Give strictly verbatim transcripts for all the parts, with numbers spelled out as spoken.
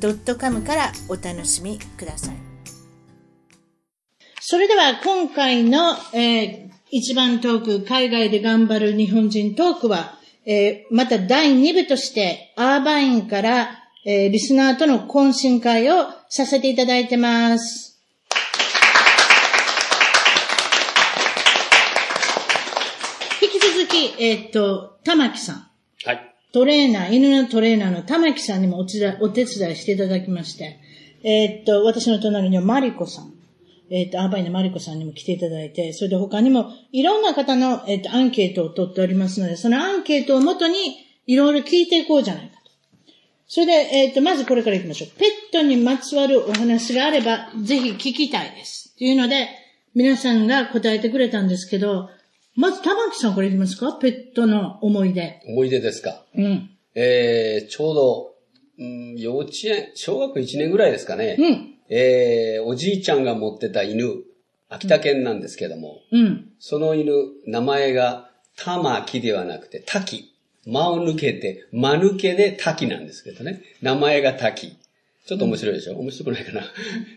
.com からお楽しみください。それでは今回の、えー、一番トーク海外で頑張る日本人トークは、えー、まただいに部としてアーバインから、えー、リスナーとの懇親会をさせていただいてます。えっと、玉木さん。はい。トレーナー、犬のトレーナーの玉木さんにもお手伝いしていただきまして、えっと、私の隣にはマリコさん。えっと、アーバインのマリコさんにも来ていただいて、それで他にもいろんな方の、えっと、アンケートを取っておりますので、そのアンケートをもとにいろいろ聞いていこうじゃないかと。それで、えっと、まずこれから行きましょう。ペットにまつわるお話があれば、ぜひ聞きたいです。というので、皆さんが答えてくれたんですけど、まず、玉木さんからいきますか？ペットの思い出。思い出ですか。うん。えー、ちょうど、うん、幼稚園、小学いちねんぐらいですかね。うん。えー、おじいちゃんが持ってた犬、秋田県なんですけども、うん。その犬、名前が、玉木ではなくて、滝。間を抜けて、間抜けで滝なんですけどね。名前が滝。ちょっと面白いでしょ、うん、面白くないかな。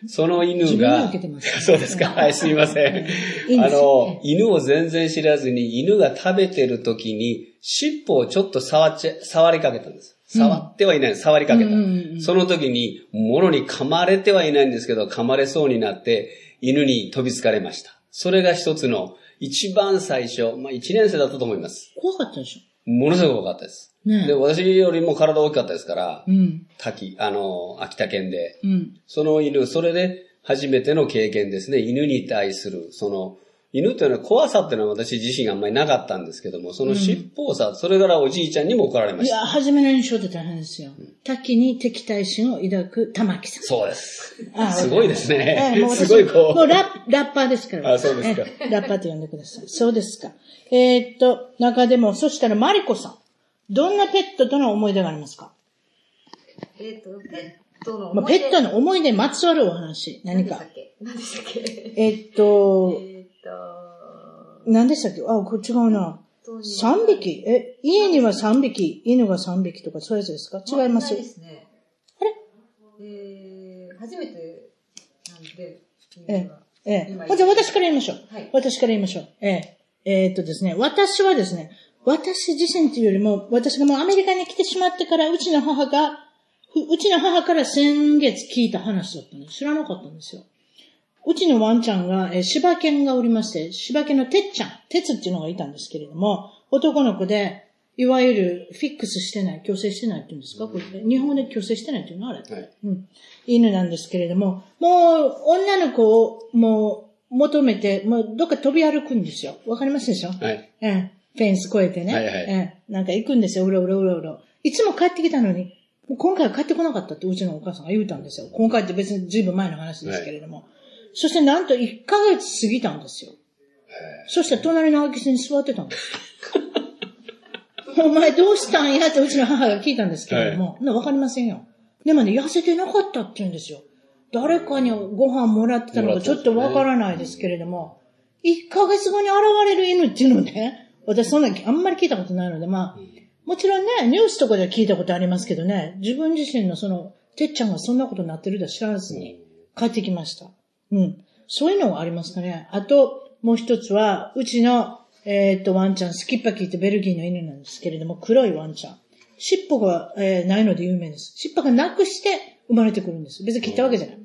その犬が。自分を受けてます、ね。そうですか。はい、すいません。いいんですよね、あの、犬を全然知らずに、犬が食べてる時に、尻尾をちょっと触っちゃ、触りかけたんです。触ってはいない。うん、触りかけた、うんうんうん。その時に、物に噛まれてはいないんですけど、噛まれそうになって、犬に飛びつかれました。それが一つの、一番最初、まあ一年生だったと思います。怖かったでしょ。ものすごく怖かったです、ね。で、私よりも体大きかったですから、うん、滝、あの、秋田県で、うん、その犬、それで初めての経験ですね。犬に対する、その、犬というのは怖さっていうのは私自身があんまりなかったんですけども、その尻尾をさ、うん、それからおじいちゃんにも怒られました。いや、初めの印象って大変ですよ。うん、滝に敵対心を抱く玉木さん。そうです。あ、すごいですね。えー、すごいこう。もうラッ、ラッパーですから。あ、そうですか。ラッパーと呼んでください。そうですか。えー、っと、中でも、そしたらマリコさん。どんなペットとの思い出がありますか？えー、っと、ペットの思い出、まあ。ペットの思い出まつわるお話。何か。何でしたっけ？何でしたっけ？えー、っと、えー何でしたっけ？あ、こっち側な。さんびき？え、家にはさんびき、犬がさんびきとかそういうやつですか？違います。ないですね。あれ？えー、初めてなんで、ええ、ええ。じゃあ私から言いましょう。はい、私から言いましょう。ええ、えー、っとですね、私はですね、私自身というよりも、私がもうアメリカに来てしまってから、うちの母が、うちの母から先月聞いた話だったので、知らなかったんですよ。うちのワンちゃんが、えー、柴犬がおりまして、柴犬のてっちゃん、てつっていうのがいたんですけれども、男の子で、いわゆるフィックスしてない、矯正してないっていうんですか、これ日本で矯正してないっていうのはあれ、はい、うん。犬なんですけれども、もう、女の子を、もう、求めて、もう、どっか飛び歩くんですよ。わかりますでしょ？はい。えー、フェンス越えてね。はいはい。えー、なんか行くんですよ、うろうろうろうろ。いつも帰ってきたのに、今回は帰ってこなかったってうちのお母さんが言うたんですよ。今回って別に随分前の話ですけれども。はい、そしてなんといっかげつ過ぎたんですよ。そして隣の空き巣に座ってたんですよ。お前どうしたんやってうちの母が聞いたんですけれども、わ、はい、かりませんよ。でもね、痩せてなかったって言うんですよ。誰かにご飯もらってたのかちょっとわからないですけれども、いっかげつごに現れる犬っていうのね、私そんなにあんまり聞いたことないので、まあ、もちろんね、ニュースとかでは聞いたことありますけどね、自分自身のその、てっちゃんがそんなことになってるとは知らずに帰ってきました。うん。そういうのがありますかね。あと、もう一つは、うちの、えっと、ワンちゃん、スキッパキーってベルギーの犬なんですけれども、黒いワンちゃん。尻尾が、えー、ないので有名です。尻尾がなくして生まれてくるんです。別に切ったわけじゃない。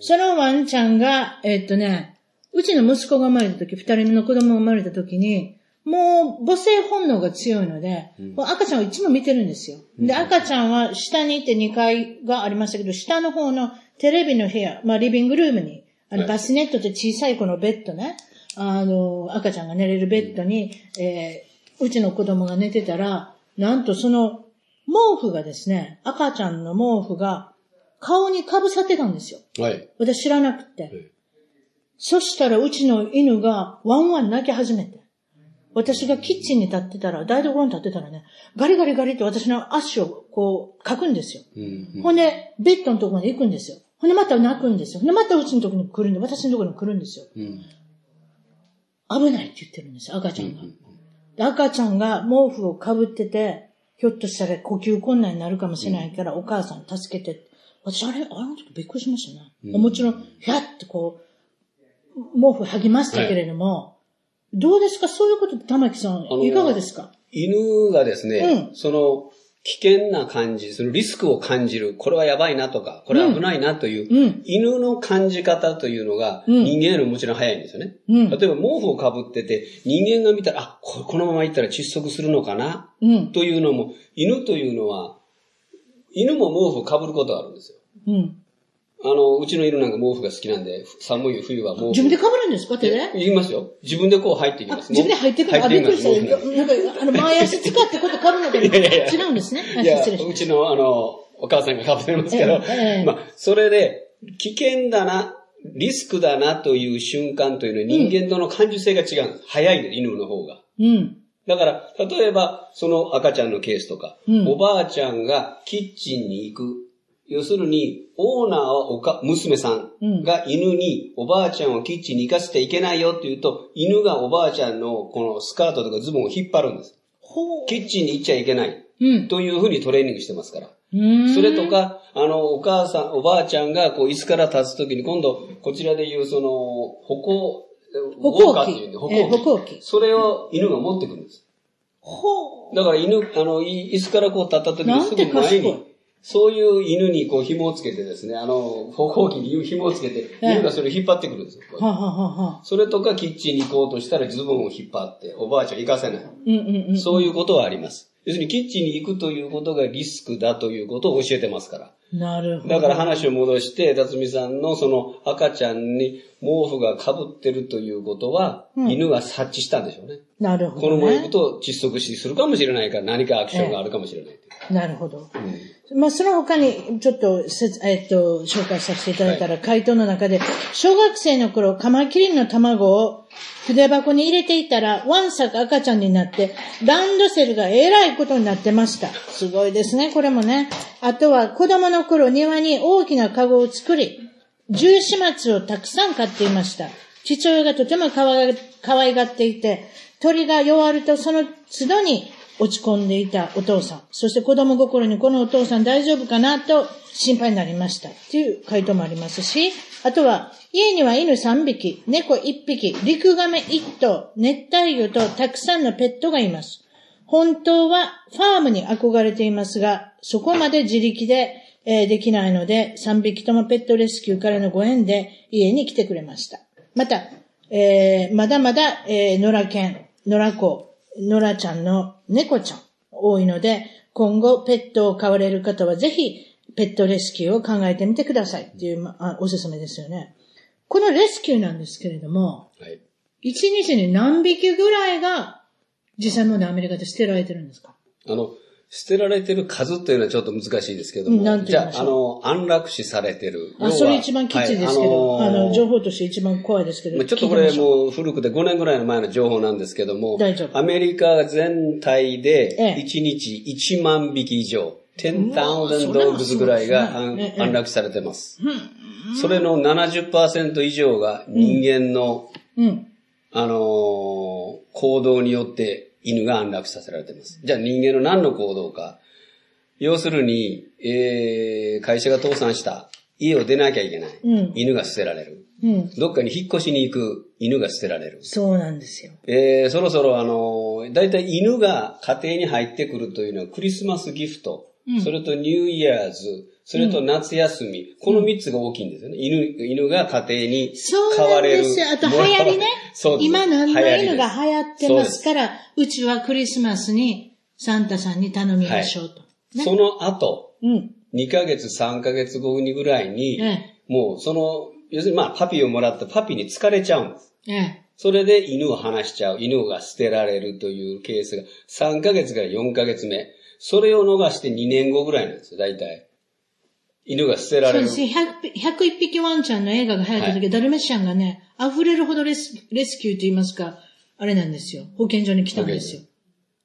そのワンちゃんが、えっとね、うちの息子が生まれた時、二人の子供が生まれた時に、もう母性本能が強いので、うん、赤ちゃんをいつも見てるんですよ。で、赤ちゃんは下に行ってにかいがありましたけど、下の方のテレビの部屋、まあリビングルームに、あのバスネットって小さい子のベッドね、あの、赤ちゃんが寝れるベッドに、えー、うちの子供が寝てたら、なんとその毛布がですね、赤ちゃんの毛布が顔にかぶさってたんですよ。はい。私知らなくて。はい、そしたらうちの犬がワンワン泣き始めて。私がキッチンに立ってたら、台所に立ってたらね、ガリガリガリって私の足をこう、かくんですよ。うんうん、ほんで、ベッドのところまで行くんですよ。ほんで、また泣くんですよ。ほんで、またうちのところに来るんで、私のところに来るんですよ。うん、危ないって言ってるんですよ、赤ちゃんが。うんうん、赤ちゃんが毛布をかぶってて、ひょっとしたら呼吸困難になるかもしれないから、お母さん助けて。私、あれ、あの時びっくりしましたね。うん、もちろん、ひゃってこう、毛布剥ぎましたけれども、はい、どうですか？そういうことで玉木さん、いかがですか？犬がですね、うん、その危険な感じ、そのリスクを感じる、これはやばいなとか、これは危ないなという、うん、犬の感じ方というのが人間よりももちろん早いんですよね。うん、例えば毛布をかぶってて、人間が見たら、あ、このまま行ったら窒息するのかな、うん、というのも、犬というのは、犬も毛布をかぶることがあるんですよ。うん、あの、うちの犬なんか毛布が好きなんで、寒い冬は毛布。自分で被るんですか？手で？言いますよ。自分でこう入っていきます。自分で入ってくる。あ、びっくりした。なんか、あの、前足使ってこと被るので、違うんですね。いや、うちの、あの、お母さんが被ってますけど、まあ、それで、危険だな、リスクだなという瞬間というのは人間との感受性が違うんです。早いの、犬の方が。うん。だから、例えば、その赤ちゃんのケースとか、おばあちゃんがキッチンに行く。要するに、オーナーはおか、娘さんが犬におばあちゃんをキッチンに行かせていけないよって言うと、犬がおばあちゃんのこのスカートとかズボンを引っ張るんです。キッチンに行っちゃいけない。というふうにトレーニングしてますから。うん、それとか、あの、お母さん、おばあちゃんがこう椅子から立つときに今度、こちらで言うその、歩行、歩行器っていうんで、歩行器。歩行器。それを犬が持ってくるんです。ほう。だから犬、あの、椅子からこう立ったときにすぐ前に、そういう犬にこう紐をつけてですね、あの、歩行器に紐をつけて、犬がそれを引っ張ってくるんですよ。ははは。それとかキッチンに行こうとしたらズボンを引っ張って、おばあちゃん行かせない。そういうことはあります。要するにキッチンに行くということがリスクだということを教えてますから。なるほど。だから話を戻して、辰巳さんのその赤ちゃんに毛布が被ってるということは、うん、犬が察知したんでしょうね。なるほど、ね。このまま行くと窒息死するかもしれないから何かアクションがあるかもしれない。えー、なるほど。うん、まあ、その他にちょっとせ、えっと、紹介させていただいたら、はい、回答の中で、小学生の頃、カマキリの卵を筆箱に入れていたら、わんさか赤ちゃんになって、ランドセルがえらいことになってました。すごいですね、これもね。あとは、子供のその頃庭に大きなカゴを作り、十四松をたくさん買っていました。父親がとてもかわい、かわいがっていて、鳥が弱るとその都度に落ち込んでいたお父さん。そして子供心にこのお父さん大丈夫かなと心配になりました。という回答もありますし、あとは家には犬さんびき、猫いっぴき、リクガメいっとう、熱帯魚とたくさんのペットがいます。本当はファームに憧れていますが、そこまで自力でえできないので、さんびきともペットレスキューからのご縁で家に来てくれました。また、えー、まだまだ、えー、野良犬、野良子、野良ちゃんの猫ちゃん多いので、今後ペットを飼われる方はぜひペットレスキューを考えてみてくださいっていう、まあ、おすすめですよね。このレスキューなんですけれども、はい、いちにちに何匹ぐらいが実際のアメリカで捨てられてるんですか？あの、捨てられてる数というのはちょっと難しいですけども。なんて言いましょう。じゃあ、あの、安楽死されてる。あ、それ一番きついですけど、はい、あのー、あの、情報として一番怖いですけど。ちょっとこれもう古くてごねんぐらいの前の情報なんですけども、大丈夫。アメリカ全体でいちにちいちまんびき以上、ええ、じゅうまん dogs ぐらいが安楽死されてます。うん、それの ななじゅっパーセント 以上が人間の、うんうん、あのー、行動によって、犬が安楽させられています。じゃあ人間の何の行動か。要するに、えー、会社が倒産した。家を出なきゃいけない。うん、犬が捨てられる、うん。どっかに引っ越しに行く。犬が捨てられる。そうなんですよ。えー、そろそろあの、だいたい犬が家庭に入ってくるというのはクリスマスギフト。うん、それとニューイヤーズ。それと夏休み、うん、この三つが大きいんですよね。犬、犬が家庭に飼われる。そうなんですよ。あと流行りね。そうです。今何の犬が流行ってますから、うちはクリスマスにサンタさんに頼みましょうと。はいね、その後、うん、にかげつさんかげつごにぐらいに、ね、もうその、要するにまあパピーをもらったパピーに疲れちゃうんです。ね、それで犬を離しちゃう。犬が捨てられるというケースがさんかげつからよんかげつめ。それを逃してにねんごぐらいなんですよ、大体。犬が捨てられる。そうですね。ひゃくいっぴきワンちゃんの映画が流行った時、はい、ダルメシアンがね、溢れるほどレス、レスキューと言いますか、あれなんですよ。保健所に来たんですよ。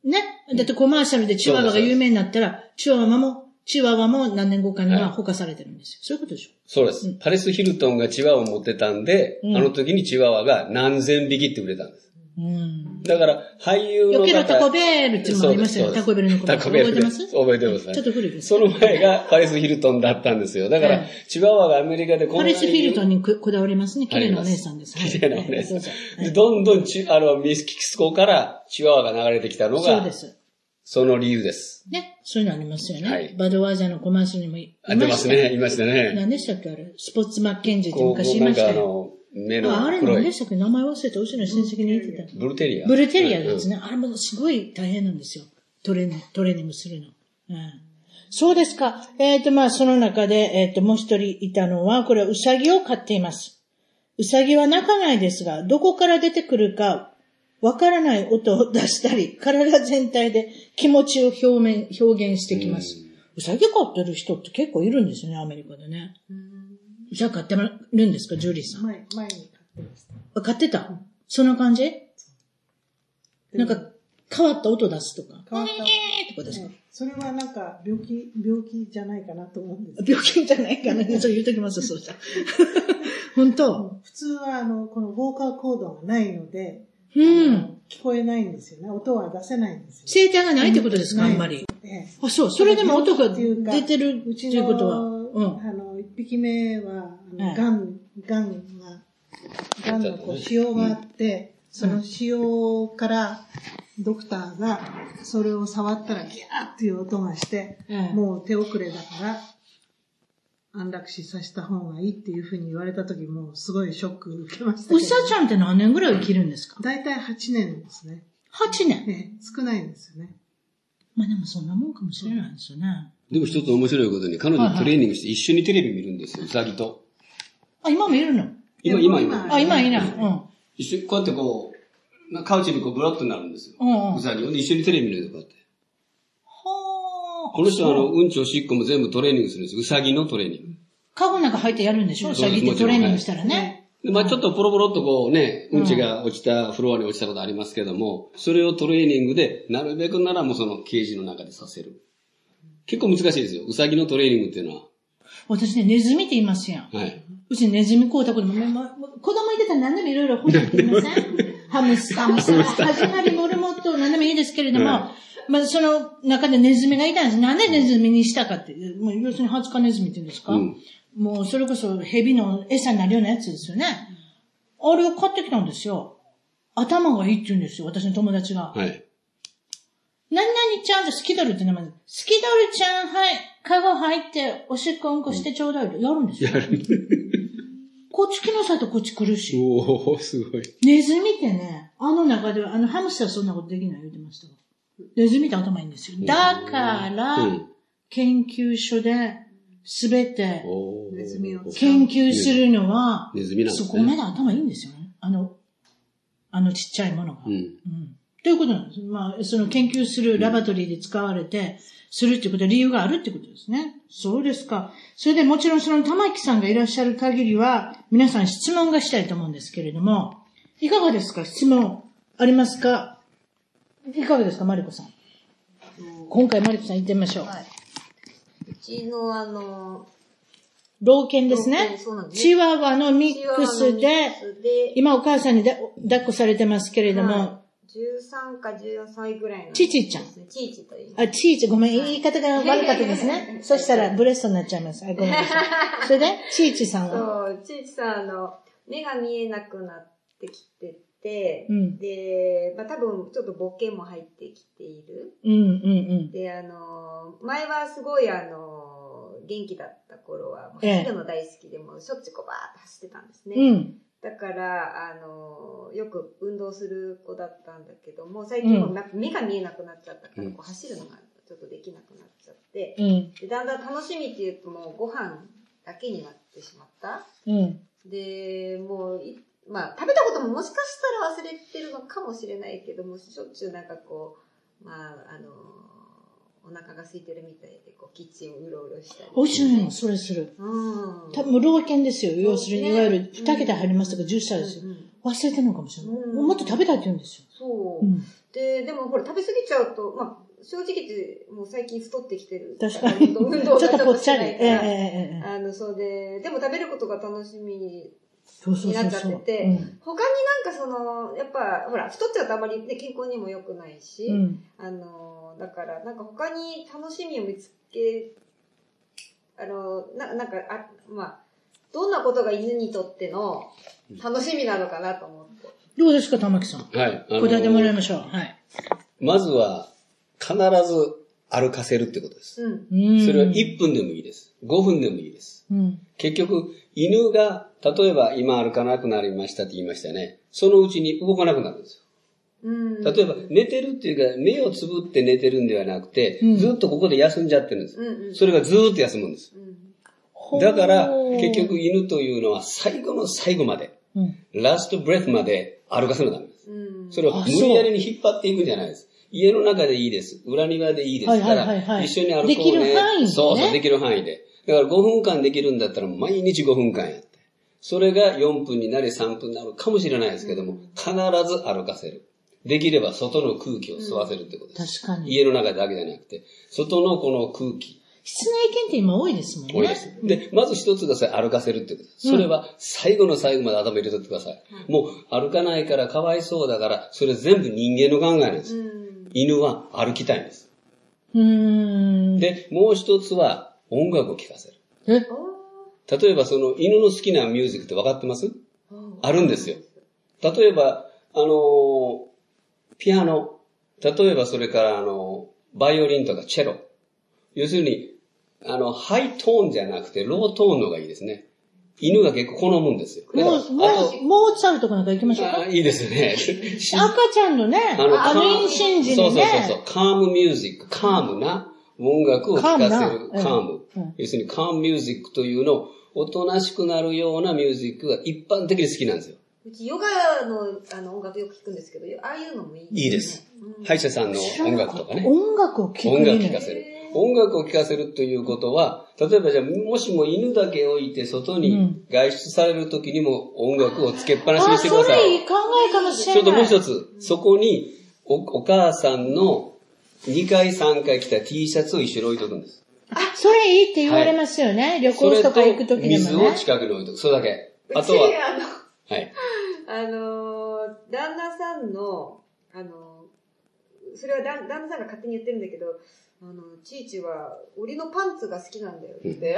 ね。だってコマーシャルでチワワが有名になったら、チワワも、チワワも何年後かには捕獲されてるんですよ。そういうことでしょ。そうです。うん、パレス・ヒルトンがチワワを持ってたんで、うん、あの時にチワワが何千匹って売れたんです。うん、だから、俳優の方。よけろタコベールっていうのもありましたよね。タコベルのこと。タコベル。覚えてます覚えてます、ね。ちょっと古いです。その前がパレス・ヒルトンだったんですよ。だから、はい、チワワがアメリカでこんなに。パレス・ヒルトンにこだわりますね。綺麗なお姉さんです。綺麗なお姉さん。はい、でどんどんち、あの、ミスキスコからチワワが流れてきたのが、そうです。その理由です。ね。そういうのありますよね。はい、バドワージャーのコマーシャルにもいました。あ、出ますね。いましたね。何でしたっけあれ。スポーツマッケンジーって昔いましたよ。目のあれ何でしたっけ名前忘れて、うちの親戚に言ってた。ブルテリア。ブルテリアですね。うんうん、あれもすごい大変なんですよ。トレーニング、トレーニングするの。うん、そうですか。えっ、ー、と、まあ、その中で、えっ、ー、と、もう一人いたのは、これはウサギを飼っています。ウサギは鳴かないですが、どこから出てくるか、わからない音を出したり、体全体で気持ちを表面、表現してきます。ウサギ飼ってる人って結構いるんですよね、アメリカでね。うんじゃあ買ってもらるんですか、ジュリーさん。前、前に買ってました。買ってた、うん、そんな感じなんか、変わった音出すとか。変わった。えーってことですか、はい、それはなんか、病気、病気じゃないかなと思うんです。病気じゃないかなそう言うときます、そうした。本当普通は、あの、このボーカルコードがないので、うん。聞こえないんですよね。音は出せないんですよ。声帯がないってことですか、うん、あんまり。ええ、あ、そう。それでも音が出てるっていうことは。うん、あの、一匹目は、ガン、ガンが、ガンのこう、腫瘍があって、その腫瘍から、ドクターが、それを触ったら、ギャーっていう音がして、もう手遅れだから、安楽死させた方がいいっていうふうに言われた時も、すごいショック受けました。うさちゃんって何年ぐらい生きるんですか？だいたいはちねんですね。はちねん？ね、少ないんですよね。まあでもそんなもんかもしれないですよね。でも一つ面白いことに、彼女トレーニングして一緒にテレビ見るんですよ、うさぎと。あ、今見るの？今、今、今。あ、今いない。うん。一緒に、こうやってこう、カウチにこうブラッとなるんですよ。うん。うさぎ。一緒にテレビ見るのこうやって。はぁ。この人はあの、うんちおしっこも全部トレーニングするんですよ。うさぎのトレーニング。カゴなんか入ってやるんでしょ？うさぎってトレーニングしたらね。まあちょっとポロポロっとこうね、うんちが落ちた、フロアに落ちたことありますけども、それをトレーニングで、なるべくならもうそのケージの中でさせる。結構難しいですよ。うさぎのトレーニングっていうのは。私ね、ネズミって言いますやん。はい。うちネズミこうたことも、子供いてたら何でもいろいろ吠えていませんハムスターもさ、始まりモルモット、何でもいいですけれども、はい、まずその中でネズミがいたんです。なんでネズミにしたかって、もう要するにハツカネズミって言うんですか、うん、もうそれこそ蛇の餌になるようなやつですよね。あれを買ってきたんですよ。頭がいいって言うんですよ、私の友達が。はい。何々ちゃんとスキドルって名前です。スキドルちゃん、はい、カゴ入って、おしっこうんこしてちょうだいってやるんですよ。やる。こっち来なさいとこっち来るし。おー、すごい。ネズミってね、あの中では、あのハムスターはそんなことできない言ってましたが。ネズミって頭いいんですよ。だから、研究所で、すべて、研究するのは、ネズミなんですね。そこまで頭いいんですよね。あの、あのちっちゃいものが。うん。うんということなんです。まあ、その研究するラバトリーで使われて、するってことは理由があるってことですね。そうですか。それでもちろんその玉木さんがいらっしゃる限りは、皆さん質問がしたいと思うんですけれども、いかがですか？質問ありますか？いかがですか？マリコさん。今回マリコさん行ってみましょう。はい、うちのあの、老犬ですね。チワワのミックスで、今お母さんにだ抱っこされてますけれども、はいじゅうさんかじゅうよんさいぐらいの。チーチーちゃん。チーチーと言います。あ、チーチー、ごめん、言い方が悪かったですね。そしたら、ブレストになっちゃいます。あ、ごめんなさい。それで、チーチーさんはそう、チーチーさん、あの、目が見えなくなってきてて、うん、で、まあ、多分、ちょっとボケも入ってきている。うんうんうん。で、あの、前はすごい、あの、元気だった頃は、もう走るの大好きで、ええ、もうしょっちゅうこうバーって走ってたんですね。うん。だから、あの、よく運動する子だったんだけども、最近も目が見えなくなっちゃったから、うん、こう走るのがちょっとできなくなっちゃって、うん、でだんだん楽しみって言うともうご飯だけになってしまった。うん、で、もう、まあ食べたことももしかしたら忘れてるのかもしれないけども、しょっちゅうなんかこう、まあ、あの、お腹が空いてるみたいで、こうキッチンをうろうろしたり。おしゃれ、それする。うん。多分、老犬ですよ。要するに、いわゆるにけた入りましたからじゅっさいですよ。忘れてるのかもしれない。うん、もっと食べたいって言うんですよ。そう。うん、で、でもほら、食べ過ぎちゃうと、まあ、正直言って、もう最近太ってきてる。確かに。運動がちょっと。ちょっとぽっちゃり。ええー。あの、そうで、でも食べることが楽しみになっちゃってて、うん、他になんかその、やっぱ、ほら、太っちゃうとあまり、ね、健康にも良くないし、うん、あの、だから、なんか他に楽しみを見つけ、あの、な、なんか、あ、まあ、どんなことが犬にとっての楽しみなのかなと思って。どうですか、玉木さん。はい。答えてもらいましょう。はい。まずは、必ず歩かせるってことです。うん、それはいっぷんでもいいです。ごふんでもいいです。うん、結局、犬が、例えば今歩かなくなりましたって言いましたよね。そのうちに動かなくなるんですよ。うん、例えば、寝てるっていうか、目をつぶって寝てるんではなくて、うん、ずっとここで休んじゃってるんです。うんうん、それがずっと休むんです。うん、だから、結局犬というのは最後の最後まで、うん、ラストブレスまで歩かせるためです。うん、それを無理やりに引っ張っていくんじゃないです。家の中でいいです。裏庭でいいですから、一緒に歩こうね。できる範囲で、ね。そうそう、できる範囲で。だからごふんかんできるんだったら毎日ごふんかんやって。それがよんぷんになりさんぷんになるかもしれないですけども、必ず歩かせる。できれば外の空気を吸わせるってことです。うん、確かに。家の中だけじゃなくて、外のこの空気。室内犬って今多いですもんね。多いです。で、まず一つが歩かせるってことです。それは最後の最後まで頭入れとってください。うん、もう歩かないからかわいそうだから、それ全部人間の考えなんです。うん、犬は歩きたいんです。うーん、で、もう一つは音楽を聴かせる。え、例えばその犬の好きなミュージックって分かってます？あるんですよ。例えば、あのー、ピアノ。例えばそれからあのー、バイオリンとかチェロ。要するに、あの、ハイトーンじゃなくて、ロートーンの方がいいですね。犬が結構好むんですよ。もう、もう、モーツァルトかなんか行きましょうか。いいですね。赤ちゃんのね、あの、妊娠時にね。そうそうそう。カームミュージック、カームな音楽を聴かせる。カーム。要するに、カームミュージックというのを、おとなしくなるようなミュージックが一般的に好きなんですよ。うちヨガのあの音楽よく聞くんですけど、ああいうのもいいですね。いいです。歯医者さんの音楽とかね。音楽を聴く。音楽を聴かせる。音楽を聴かせるということは、例えばじゃあ、もしも犬だけ置いて外に外出されるときにも音楽をつけっぱなしにしてください。あ、それいい考えかもしれない。ちょっともう一つ、そこにお、お母さんのにかいさんかい着た T シャツを一緒に置いとくんです。あ、それいいって言われますよね。はい、旅行とか行くときにもね。水を近くに置いとく。それだけ。あとは、はい。あの、旦那さんの、あの、それは旦那さんが勝手に言ってるんだけど、あの、ちいちは、俺のパンツが好きなんだよって。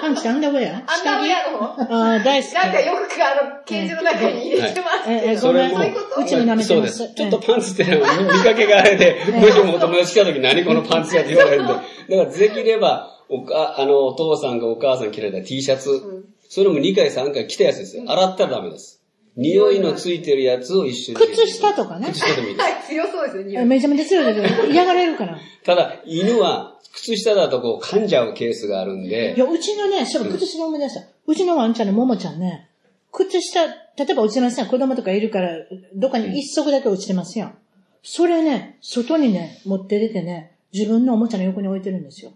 パンツってアンダーウェア？アンダーウェアの方？ああ、大好き。なんかよく、あの、ケージの中に入れてますけど。え、ごめん、そういうこと？うちも舐めてます。そうです。ちょっとパンツって見かけがあれで、もしもお友達来た時何このパンツやって言われるんで。だから、できれば、おか、あの、お父さんがお母さん着られた T シャツ、それもにかいさんかい着たやつですよ。洗ったらダメです。匂いのついてるやつを一緒に。靴下とかね。靴下でもいいです。はい、強そうですよ、匂い。めちゃめちゃ強いだけど、嫌がられるから。ただ、犬は、靴下だとこう、噛んじゃうケースがあるんで。いや、うちのね、そう、靴下思い出した。うん、うちのワンちゃんのももちゃんね、靴下、例えばうちのさ、子供とかいるから、どっかに一足だけ落ちてますやん。うん、それね、外にね、持って出てね、自分のおもちゃの横に置いてるんですよ。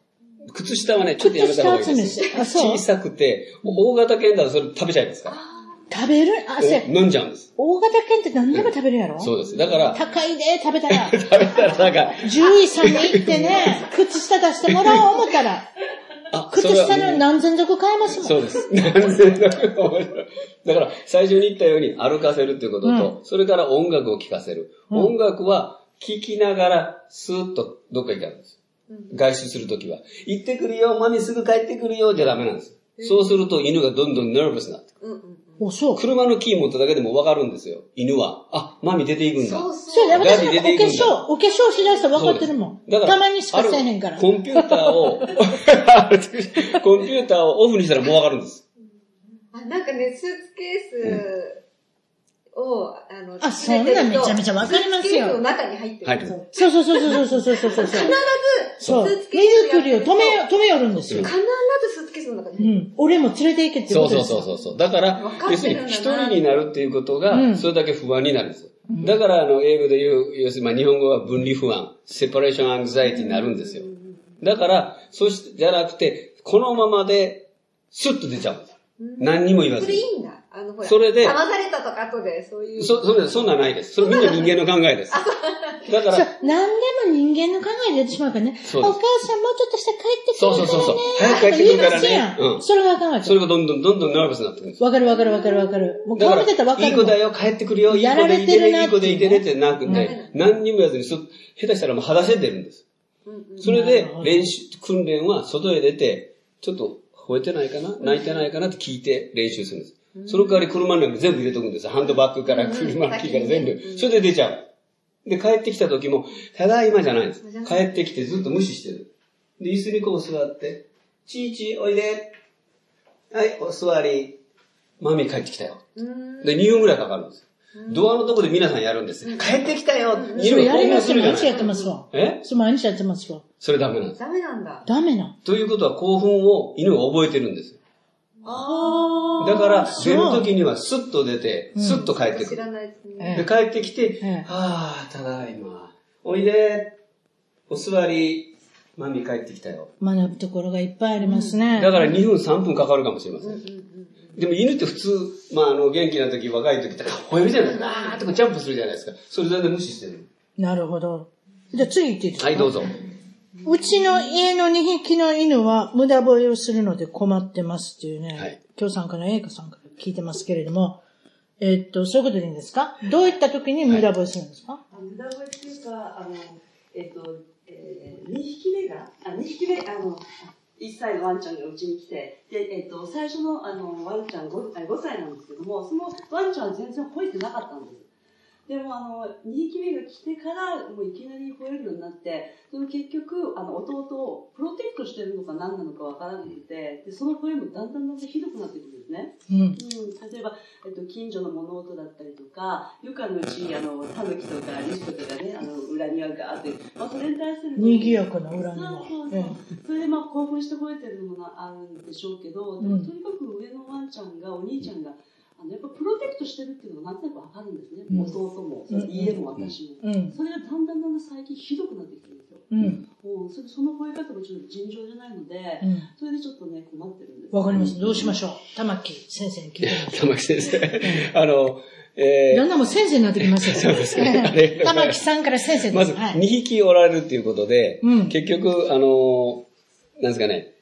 靴下はね、ちょっとやめた方がいいです。靴下厚いんです。あ、そう。小さくて、大型犬だとそれ食べちゃいますから。食べる汗。飲んじゃうんです。大型犬って何でも食べるやろ、うん、そうです。だから。高いで、食べたら。食べたら、なんか。獣医さんに行ってね、靴下出してもらおう思ったら。あ、靴下の何千足買えますもん。そうです。何千足。だから、最初に言ったように歩かせるということと、うん、それから音楽を聴かせる。うん、音楽は聴きながら、スーッとどっか行かれるんです。うん、外出するときは。行ってくるよ、マミすぐ帰ってくるよ、じゃダメなんです。うん、そうすると犬がどんどんナーバスになってくる。うんうん、お、そう。車のキー持っただけでもわかるんですよ。犬は。あ、マミ出ていくんだ。そうそう。ガミ出ていくんだ。私もお化粧、お化粧しだしたらわかってるもん。だから。たまにしかせえへんから。コンピューターを、コンピューターをオフにしたらもうわかるんです。あ、なんかね、スーツケースを、あの、あ、そんなめちゃめちゃわかりますよ。スーツケースの中に入ってる。入ってる。そうそうそうそうそうそうそう。必ず、そう。荷造りを止め、止めよるんですよ。必ずスーツケースの中に。うん。俺も連れて行けってことです。そうそうそうそう。だから、要するに一人になるっていうことが、それだけ不安になるんですよ。だから、あの、英語で言う、要するに、日本語は分離不安、セパレーションアンザイティになるんですよ。だから、そうし、じゃなくて、このままで、スッと出ちゃう。何にも言わずに。それいいんだ。あの、ほら。それで。騙されたとか後で、そういう。そ、そんな、そんなないです。それみんな人間の考えです。だから。そう、何でも人間の考えで出てしまうからね。そうです。お母さんもうちょっとして帰ってくるからね。そうそうそう。早く帰ってくるからね。うん。それが考えてる。それがどんどんどんどんナーバスになってくるんです。わかるわかるわかるわかる。もう顔見てたらわかる。いい子だよ、帰ってくるよ、いい子でいてね、いい子でいてねってなくね。何にも言わずに、下手したらもう裸足で出るんです。それで、練習、訓練は外へ出て、ちょっと、吠えてないかな、泣いてないかなって聞いて練習するんです。うん、その代わり車の中に全部入れとくんです。ハンドバッグから車のキーから全部。それで出ちゃう。で、帰ってきた時も、ただいまじゃないんです。帰ってきてずっと無視してる。で、椅子にこう座って、ちいちおいで。はい、お座り。マミ帰ってきたよ。で、にふんぐらいかかるんです。ドアのとこで皆さんやるんです。帰ってきたよ。いろいろやりますよ。毎日やってますわ。え？そう、毎日やってますわ。それダメなんです。ダメなんだ。ダメな。ということは興奮を犬が覚えてるんです。ああ。だから、出る時にはスッと出て、スッと帰ってくる。知らないですね。で、帰ってきて、ああ、ただいま。おいで。お座り。マミ帰ってきたよ。学ぶところがいっぱいありますね。だからにふん、さんぷんかかるかもしれません。でも犬って普通、まあ、あの、元気な時、若い時って、吠えるじゃないですか。あーってこうジャンプするじゃないですか。それだけ無視してる。なるほど。じゃあ次行っていいですか？はい、どうぞ。うちの家のにひきの犬は無駄吠えをするので困ってますっていうね。はい。今日さんから、えいかさんから聞いてますけれども、えー、っと、そういうことでいいんですか？どういった時に無駄吠えするんですか？はい、無駄吠えっていうか、あの、えー、っと、えー、にひきめが、あ、にひきめ、あの、いっさいのワンちゃんがうちに来て、で、えっと、最初の、あの、ワンちゃん 5, 5歳なんですけども、そのワンちゃんは全然吠えてなかったんです。でも、あの、にひきめが来てから、もういきなり吠えるようになって、その結局、あの、弟をプロテクトしてるのか何なのかわからなくて、で、その声もだんだんだんだんひどくなってくるんですね。うん。うん、例えば、えっと、近所の物音だったりとか、床のうち、あの、タヌキとかリスとかがね、あの、裏庭があって、まあ、それに対する。賑やかな裏庭。そうそうそう。それで、まあ、興奮して吠えてるのもあるんでしょうけど、でも、とにかく上のワンちゃんが、お兄ちゃんが、あのやっぱプロテクトしてるっていうのがなんとなくわかるんですね。うん、弟も、家も私も、うん。それがだんだんだんだん最近ひどくなってきてるんですよ。うん。もうそれその吠え方もちょっと尋常じゃないので、うん、それでちょっとね、困ってるんです。わかります。どうしましょう。玉木先生に聞いてみましょう。玉木先生。あの、えー、だんだんもう先生になってきましたよ。そうですね。玉木さんから先生です。まず、にひきおられるっていうことで、うん、結局、あの、なんですかね、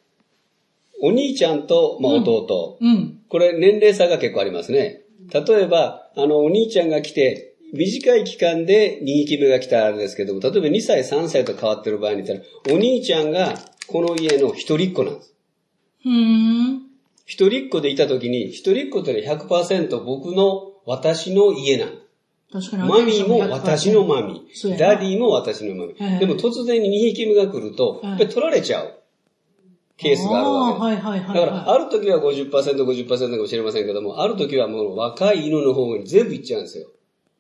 お兄ちゃんと、まあ、弟。うんうんこれ年齢差が結構ありますね。例えば、あの、お兄ちゃんが来て、短い期間でにひきめが来たあれですけども、例えばにさい、さんさいと変わってる場合に言ったら、お兄ちゃんがこの家の一人っ子なんです。ふーん。一人っ子でいたときに、一人っ子って ひゃくパーセント 僕の私の家なんです。確かに。マミーも私のマミー。ダディも私のマミー。でも突然ににひきめが来ると、やっぱり取られちゃう。ケースがあるわけ。はいはいはいはい、だから、ある時は ごじゅっパーセント、ごじゅっパーセント かもしれませんけども、ある時はもう若い犬の方に全部行っちゃうんですよ。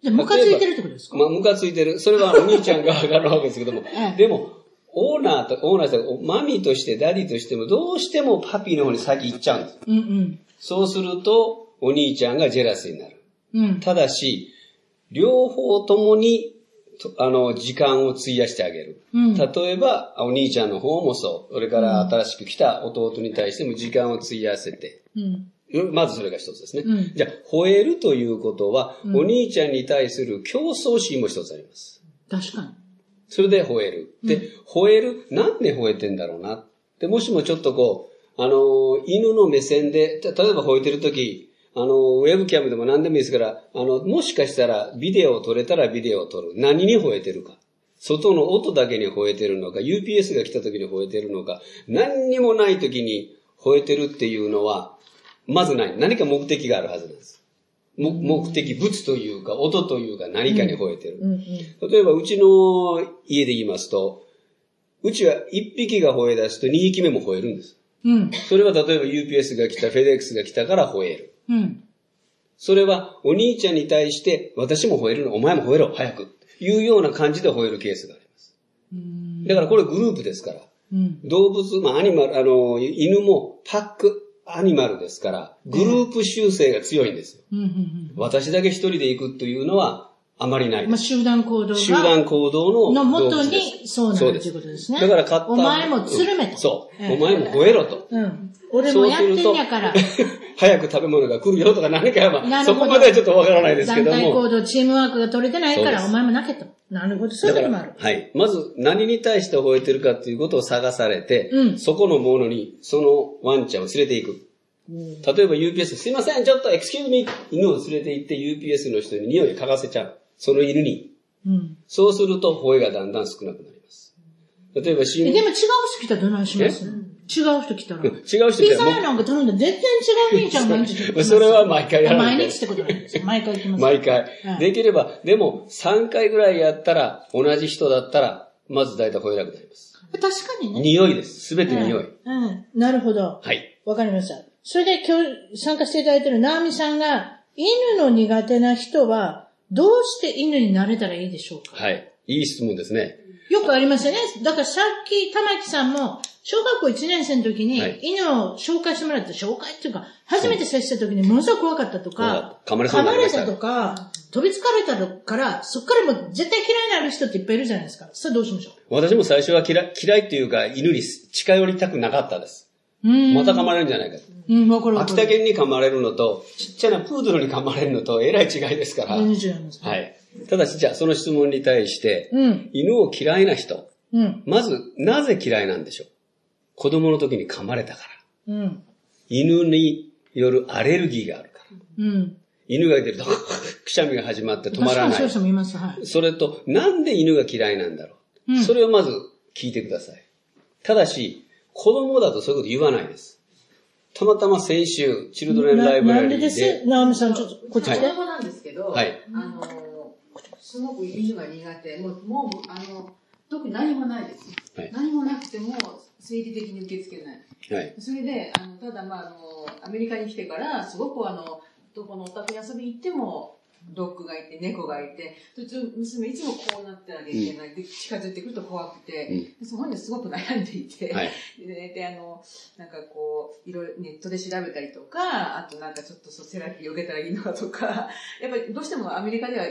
じゃあ、ムカついてるってことですか？まあ、ムカついてる。それはお兄ちゃん側があるわけですけども。でも、オーナーと、オーナーとマミーとして、ダディとしても、どうしてもパピーの方に先行っちゃうんです。うんうん、そうすると、お兄ちゃんがジェラスになる。うん、ただし、両方ともに、あの、時間を費やしてあげる。うん、例えば、お兄ちゃんの方もそう。それから新しく来た弟に対しても時間を費やせて。うん、まずそれが一つですね。うん、じゃあ、吠えるということは、うん、お兄ちゃんに対する競争心も一つあります。確かに。それで吠える。で、吠える、なんで吠えてんだろうな。で、もしもちょっとこう、あの、犬の目線で、例えば吠えてるとき、あの、ウェブキャムでも何でもいいですから、あの、もしかしたらビデオを撮れたらビデオを撮る。何に吠えてるか。外の音だけに吠えてるのか、ユーピーエス が来た時に吠えてるのか、何にもない時に吠えてるっていうのは、まずない。何か目的があるはずなんです。も目的物というか、音というか何かに吠えてる。うんうん、例えば、うちの家で言いますと、うちはいっぴきが吠え出すとにひきめも吠えるんです。うん、それは例えば ユーピーエス が来た、FedEx が来たから吠える。うん、それはお兄ちゃんに対して私も吠えるの、お前も吠えろ、早く。いうような感じで吠えるケースがあります。うんだからこれグループですから。うん、動物、まあアニマル、あの、犬もパックアニマルですから、グループ習性が強いんですよ。うん、私だけ一人で行くというのは、あまりない。まあ、集団行動が。集団行動の。のもとに、そうなるということですね。だから買った。お前もつるめと。そう。お前も吠えろと。うん。俺もやってんやから。早く食べ物が来るよとか何かやば。そこまではちょっとわからないですけども。集団行動、チームワークが取れてないから、お前も泣けと。なるほど、そういうこともある。はい。まず、何に対して吠えてるかっていうことを探されて、うん、そこのものに、そのワンちゃんを連れていく。例えば ユーピーエス、すいません、ちょっとエクスキューミー、犬を連れて行って ユーピーエス の人に匂い嗅がせちゃう。その犬に。うん、そうすると、吠えがだんだん少なくなります。例えば、シーン。え、でも違う人来たらどないします？違う人来たら。違う人来たら。ピザ屋なんか頼んだら全然違う兄ちゃん毎日来ます。それは毎回やる。毎日ってことなんですよ。毎回来ます。毎回。できれば、でもさんかいぐらいやったら、同じ人だったら、まず大体吠えなくなります。確かにね。匂いです。すべて匂い。うん。うん、なるほど。はい。わかりました。それで今日参加していただいているナオミさんが、犬の苦手な人は、どうして犬になれたらいいでしょうか？はい。いい質問ですね。よくありますよね。だからさっき、玉木さんも、小学校いちねん生の時に、犬を紹介してもらった、紹介っていうか、初めて接した時にものすごく怖かったとか、噛まれたとか、飛びつかれたから、そっからもう絶対嫌いになる人っていっぱいいるじゃないですか。それどうしましょう？私も最初は嫌い、嫌いっていうか、犬に近寄りたくなかったです。また噛まれるんじゃないかと。うん、わかるわかる。秋田犬に噛まれるのと、ちっちゃなプードルに噛まれるのと、えらい違いですから。全然違います。はい。ただし、じゃあ、その質問に対して、うん、犬を嫌いな人、うん、まず、なぜ嫌いなんでしょう？子供の時に噛まれたから。うん、犬によるアレルギーがあるから。うん、犬がいてると、くしゃみが始まって止まらない。そういう人もいます。はい。それと、なんで犬が嫌いなんだろう？うん、それをまず聞いてください。ただし、子供だとそういうこと言わないです。たまたま先週、チルドレンライブラリーで。なんでですナオミさん、ちょっと、こっち来て。子供なんですけど、はい、あの、すごく犬が苦手。もう、もう、あの、特に何もないです。はい、何もなくても、生理的に受け付けない。はい、それで、あのただ、まあ、あの、アメリカに来てから、すごく、あの、どこのお宅に遊びに行っても、ドッグがいて、猫がいて、娘いつもこうなってあげてない、うん、で近づいてくると怖くて、うん、その本人すごく悩んでいて、はい、で、で、あの、なんかこう、いろいろネットで調べたりとか、あとなんかちょっとそうセラピーを受けたらいいのかとか、やっぱりどうしてもアメリカでは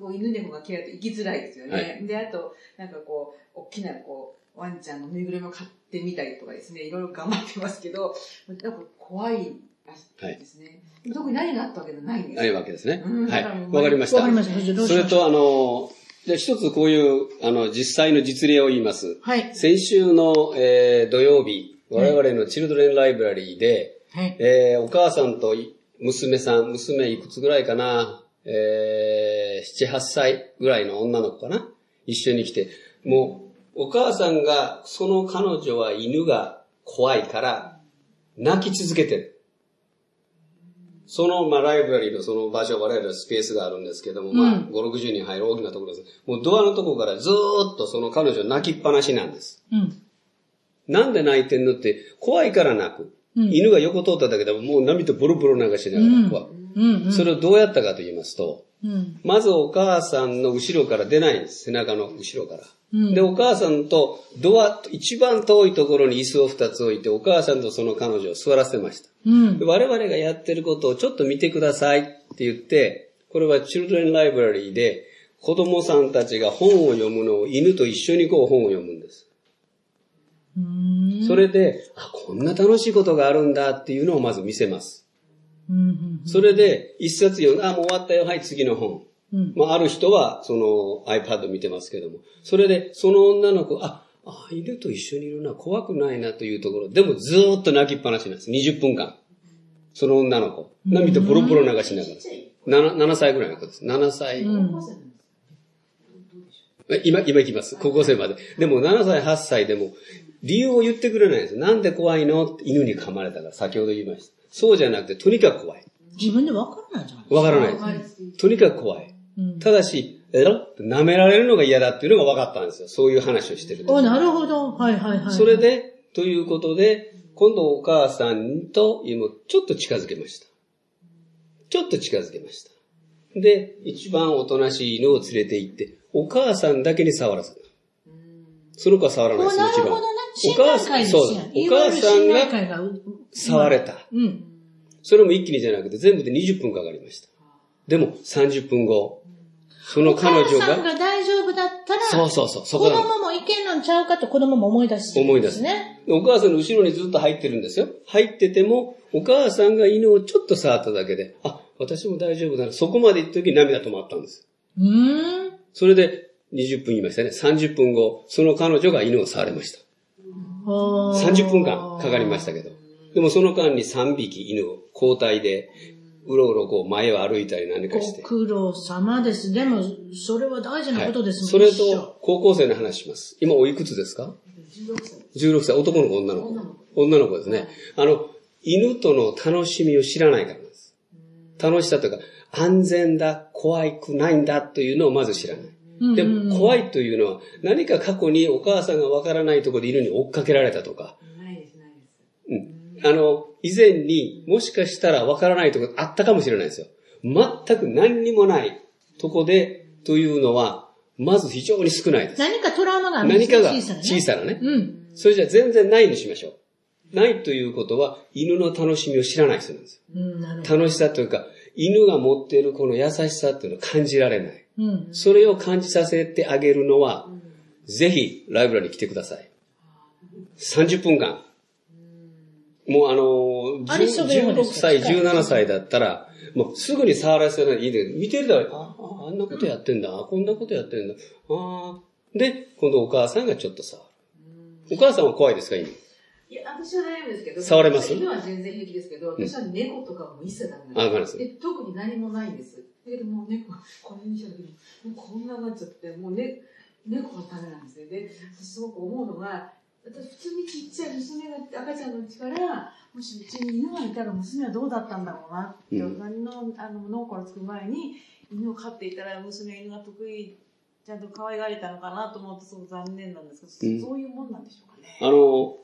こう犬猫が嫌いと生きづらいですよね。はい、で、あと、なんかこう、大きなこう、ワンちゃんのぬいぐるみを買ってみたりとかですね、いろいろ頑張ってますけど、なんか怖い。はい。ですね。特に何があったわけじゃないんです。ないわけですね。はい。わかりました。わかりました。それと、あの、じゃあ一つこういう、あの、実際の実例を言います。はい。先週の、えー、土曜日、我々のチルドレンライブラリーで、はい。えー、お母さんと娘さん、娘いくつぐらいかな、えー、なな、はっさいぐらいの女の子かな、一緒に来て、もう、お母さんが、その彼女は犬が怖いから、泣き続けてる。その、まあ、ライブラリーのその場所、我々のスペースがあるんですけども、まあ、ご、ろくじゅうにん入る大きなところです。もうドアのところからずーっとその彼女泣きっぱなしなんです。うん、なんで泣いてんのって、怖いから泣く。うん、犬が横通っただけでももう涙ボロボロ流しながら怖い、うんうんうん、それをどうやったかと言いますと、うん、まずお母さんの後ろから出ないんです。背中の後ろから。うん、で、お母さんとドア、一番遠いところに椅子を二つ置いて、お母さんとその彼女を座らせました、うんで。我々がやってることをちょっと見てくださいって言って、これはチルドレンライブラリーで、子供さんたちが本を読むのを犬と一緒にこう本を読むんです。うーんそれで、あ、こんな楽しいことがあるんだっていうのをまず見せます。うんうんうん、それで、一冊読んで、あ、もう終わったよ、はい、次の本。うん、まあ、ある人は、その iPad 見てますけども、それで、その女の子、あ、あ、犬と一緒にいるな、怖くないなというところ、でもずーっと泣きっぱなしなんです。にじゅっぷんかん。その女の子。涙ボロボロ流しながら。なな、ななさいぐらいの子です。ななさい。うん、今、今行きます。高校生まで。でもななさい、はっさいでも、理由を言ってくれないんです。なんで怖いのって犬に噛まれたから、先ほど言いました。そうじゃなくて、とにかく怖い。自分でわからないじゃないですか。わからないです。とにかく怖い。うん、ただし、えろって舐められるのが嫌だっていうのが分かったんですよ。そういう話をしてると。お、なるほど。はいはいはい。それで、ということで、今度お母さんと今、ちょっと近づけました。ちょっと近づけました。で、一番おとなしい犬を連れて行って、お母さんだけに触らせる。その子は触らないです、もちろん。なるほどね。お母さん、そうです。お母さんが触れた。うん。それも一気にじゃなくて、全部でにじゅっぷんかかりました。でも、さんじゅっぷんご。その彼女が。お母さんが大丈夫だったら、そうそうそう、そこ子供もいけんのちゃうかと子供も思い出す、ね。思い出す。お母さんの後ろにずっと入ってるんですよ。入ってても、お母さんが犬をちょっと触っただけで、あ、私も大丈夫だな。そこまで行った時に涙止まったんです。うーん。それで、にじゅっぷん言いましたね。さんじゅっぷんご、その彼女が犬を触れました。さんじゅっぷんかんかかりましたけど。でもその間にさんびき犬を交代で、うろうろこう前を歩いたり何かして。ご苦労様です。でも、それは大事なことですもんね、はい。それと、高校生の話します。今おいくつですか ?じゅうろくさい。じゅうろくさい、男の子、女の子。女の子、女の子ですね。あの、犬との楽しみを知らないからなんです。楽しさとか、安全だ、怖くないんだというのをまず知らない。でも、怖いというのは、何か過去にお母さんがわからないところで犬に追っかけられたとか。ないです、ないです。うん。あの、以前にもしかしたらわからないところあったかもしれないですよ。全く何にもないとこでというのは、まず非常に少ないです。何かトラウマがあるんですね。何かが小さなね。うん。それじゃ全然ないにしましょう。ないということは、犬の楽しみを知らない人なんですよ。うん、なるほど。楽しさというか、犬が持っているこの優しさというのを感じられない。うん、それを感じさせてあげるのは、うん、ぜひライブラリーに来てください。さんじゅっぷんかん。うん、もうあのー、じゅうろくさい、じゅうななさいだったら、もうすぐに触らせないでいいで、見てるだろ、ああ、あんなことやってんだ、うん、こんなことやってんだ、あで、今度お母さんがちょっと触る。お母さんは怖いですか、今。いや、私は大丈夫ですけど、触れます？犬は全然平気ですけど、私は猫とかも一切ダメなんです。で、特に何もないんです。だけどもう猫、これにした時に、もうこんなになっちゃって、もうね、猫がダメなんですよ。で、私すごく思うのが、私普通にちっちゃい娘が赤ちゃんのうちから、もしうちに犬がいたら娘はどうだったんだろうなって、うん、何の、あの、農家を作る前に、犬を飼っていたら娘は犬が得意、ちゃんと可愛がれたのかなと思うと、すごく残念なんですけど、うん、そういうもんなんでしょうかね。あの、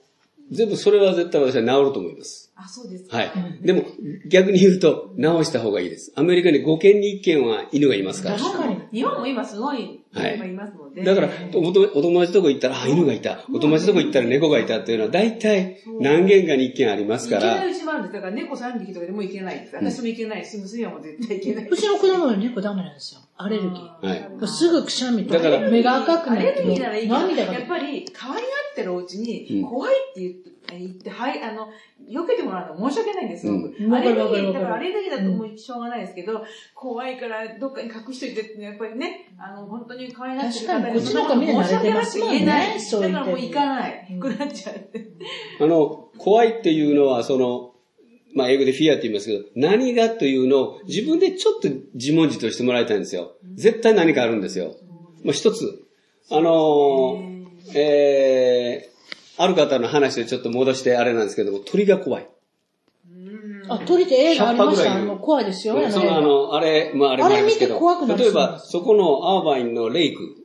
全部それは絶対私は治ると思います。あ、そうですか。はい。でも、逆に言うと、治した方がいいです。アメリカにごけんにいっけんは犬がいますから。確かに。日本も今すごい犬がいますので。はい、だからお、お友達とこ行ったら、あ、犬がいた。お友達とこ行ったら猫がいたっていうのは、大体何件かにいっけんありますから。行けないうちもあるんです。だから猫さんびきとかでも行けないです。私も行けないし、娘はもう絶対行けない。うちの子供は猫ダメなんですよ。アレルギー。はい。すぐくしゃみとか、目が赤くなる。アレルギーならいいけど、やっぱり、可愛がってるお家に、怖いって言って、言って、はい、あの、避けてもらうの申し訳ないんです、すごく。うん、アレルギー、だからアレルギーだともうしょうがないですけど、うん、怖いからどっかに隠しといてって、やっぱりね、あの、本当に可愛がってる方に、申し訳なく言えない。だからもう行かない。くなっちゃう。あの、怖いっていうのは、その、まあ、英語でフィアって言いますけど、何がというのを自分でちょっと自問自答してもらいたいんですよ。絶対何かあるんですよ。もう一つ。あの、えー、ある方の話をちょっと戻してあれなんですけども、鳥が怖い。あ、鳥って映画ありました。もう怖いですよね。そのあの、あれ、まああれもあれ見て怖くなる。例えば、そこのアーバインのレイク。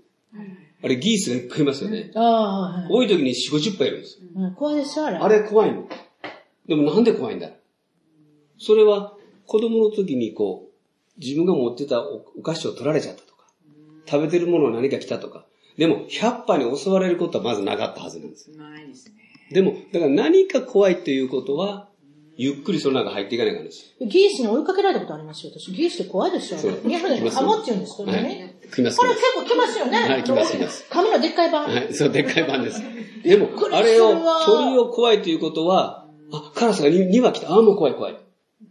あれギースが食いますよね。多い時によんじゅう、ごじゅっぱいいるんですよ。怖いですよ、あれ。あれ怖いの。でもなんで怖いんだろう。それは、子供の時にこう、自分が持ってたお菓子を取られちゃったとか、食べてるものを何か来たとか、でもひゃっぱに襲われることはまずなかったはずなんです。ないですね。でも、だから何か怖いということは、ゆっくりその中入っていかないからです。ギースに追いかけられたことありますよ。私、ギースって怖いですよね。日本でカモって言うんですけどね。来ます。これ結構来ますよね。はい、来ます、来ます。紙のでっかい版。はい、そう、でっかい版です。でも、あれを、鳥を怖いということは、あ、カラスがにわ来た。ああ、もう怖い怖い。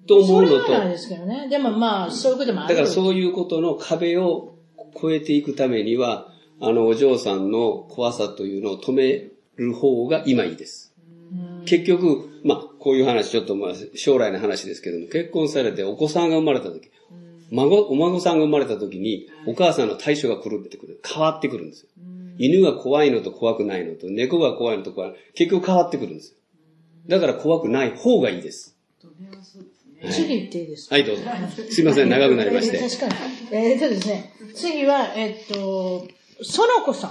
と思うのと。そうなんですけどね。でもまあ、そういうこともある。だからそういうことの壁を越えていくためには、あの、お嬢さんの怖さというのを止める方が今いいです。結局、まあ、こういう話、ちょっとまあ、将来の話ですけども、結婚されてお子さんが生まれた時、孫、お孫さんが生まれた時に、お母さんの対処が狂ってくる。変わってくるんですよ。犬が怖いのと怖くないのと、猫が怖いのと怖いの、結局変わってくるんですよ。だから怖くない方がいいです。次言っていいですか？はい、どうぞ。すいません、長くなりまして。確かに。えっとですね、次は、えっと、園子さん。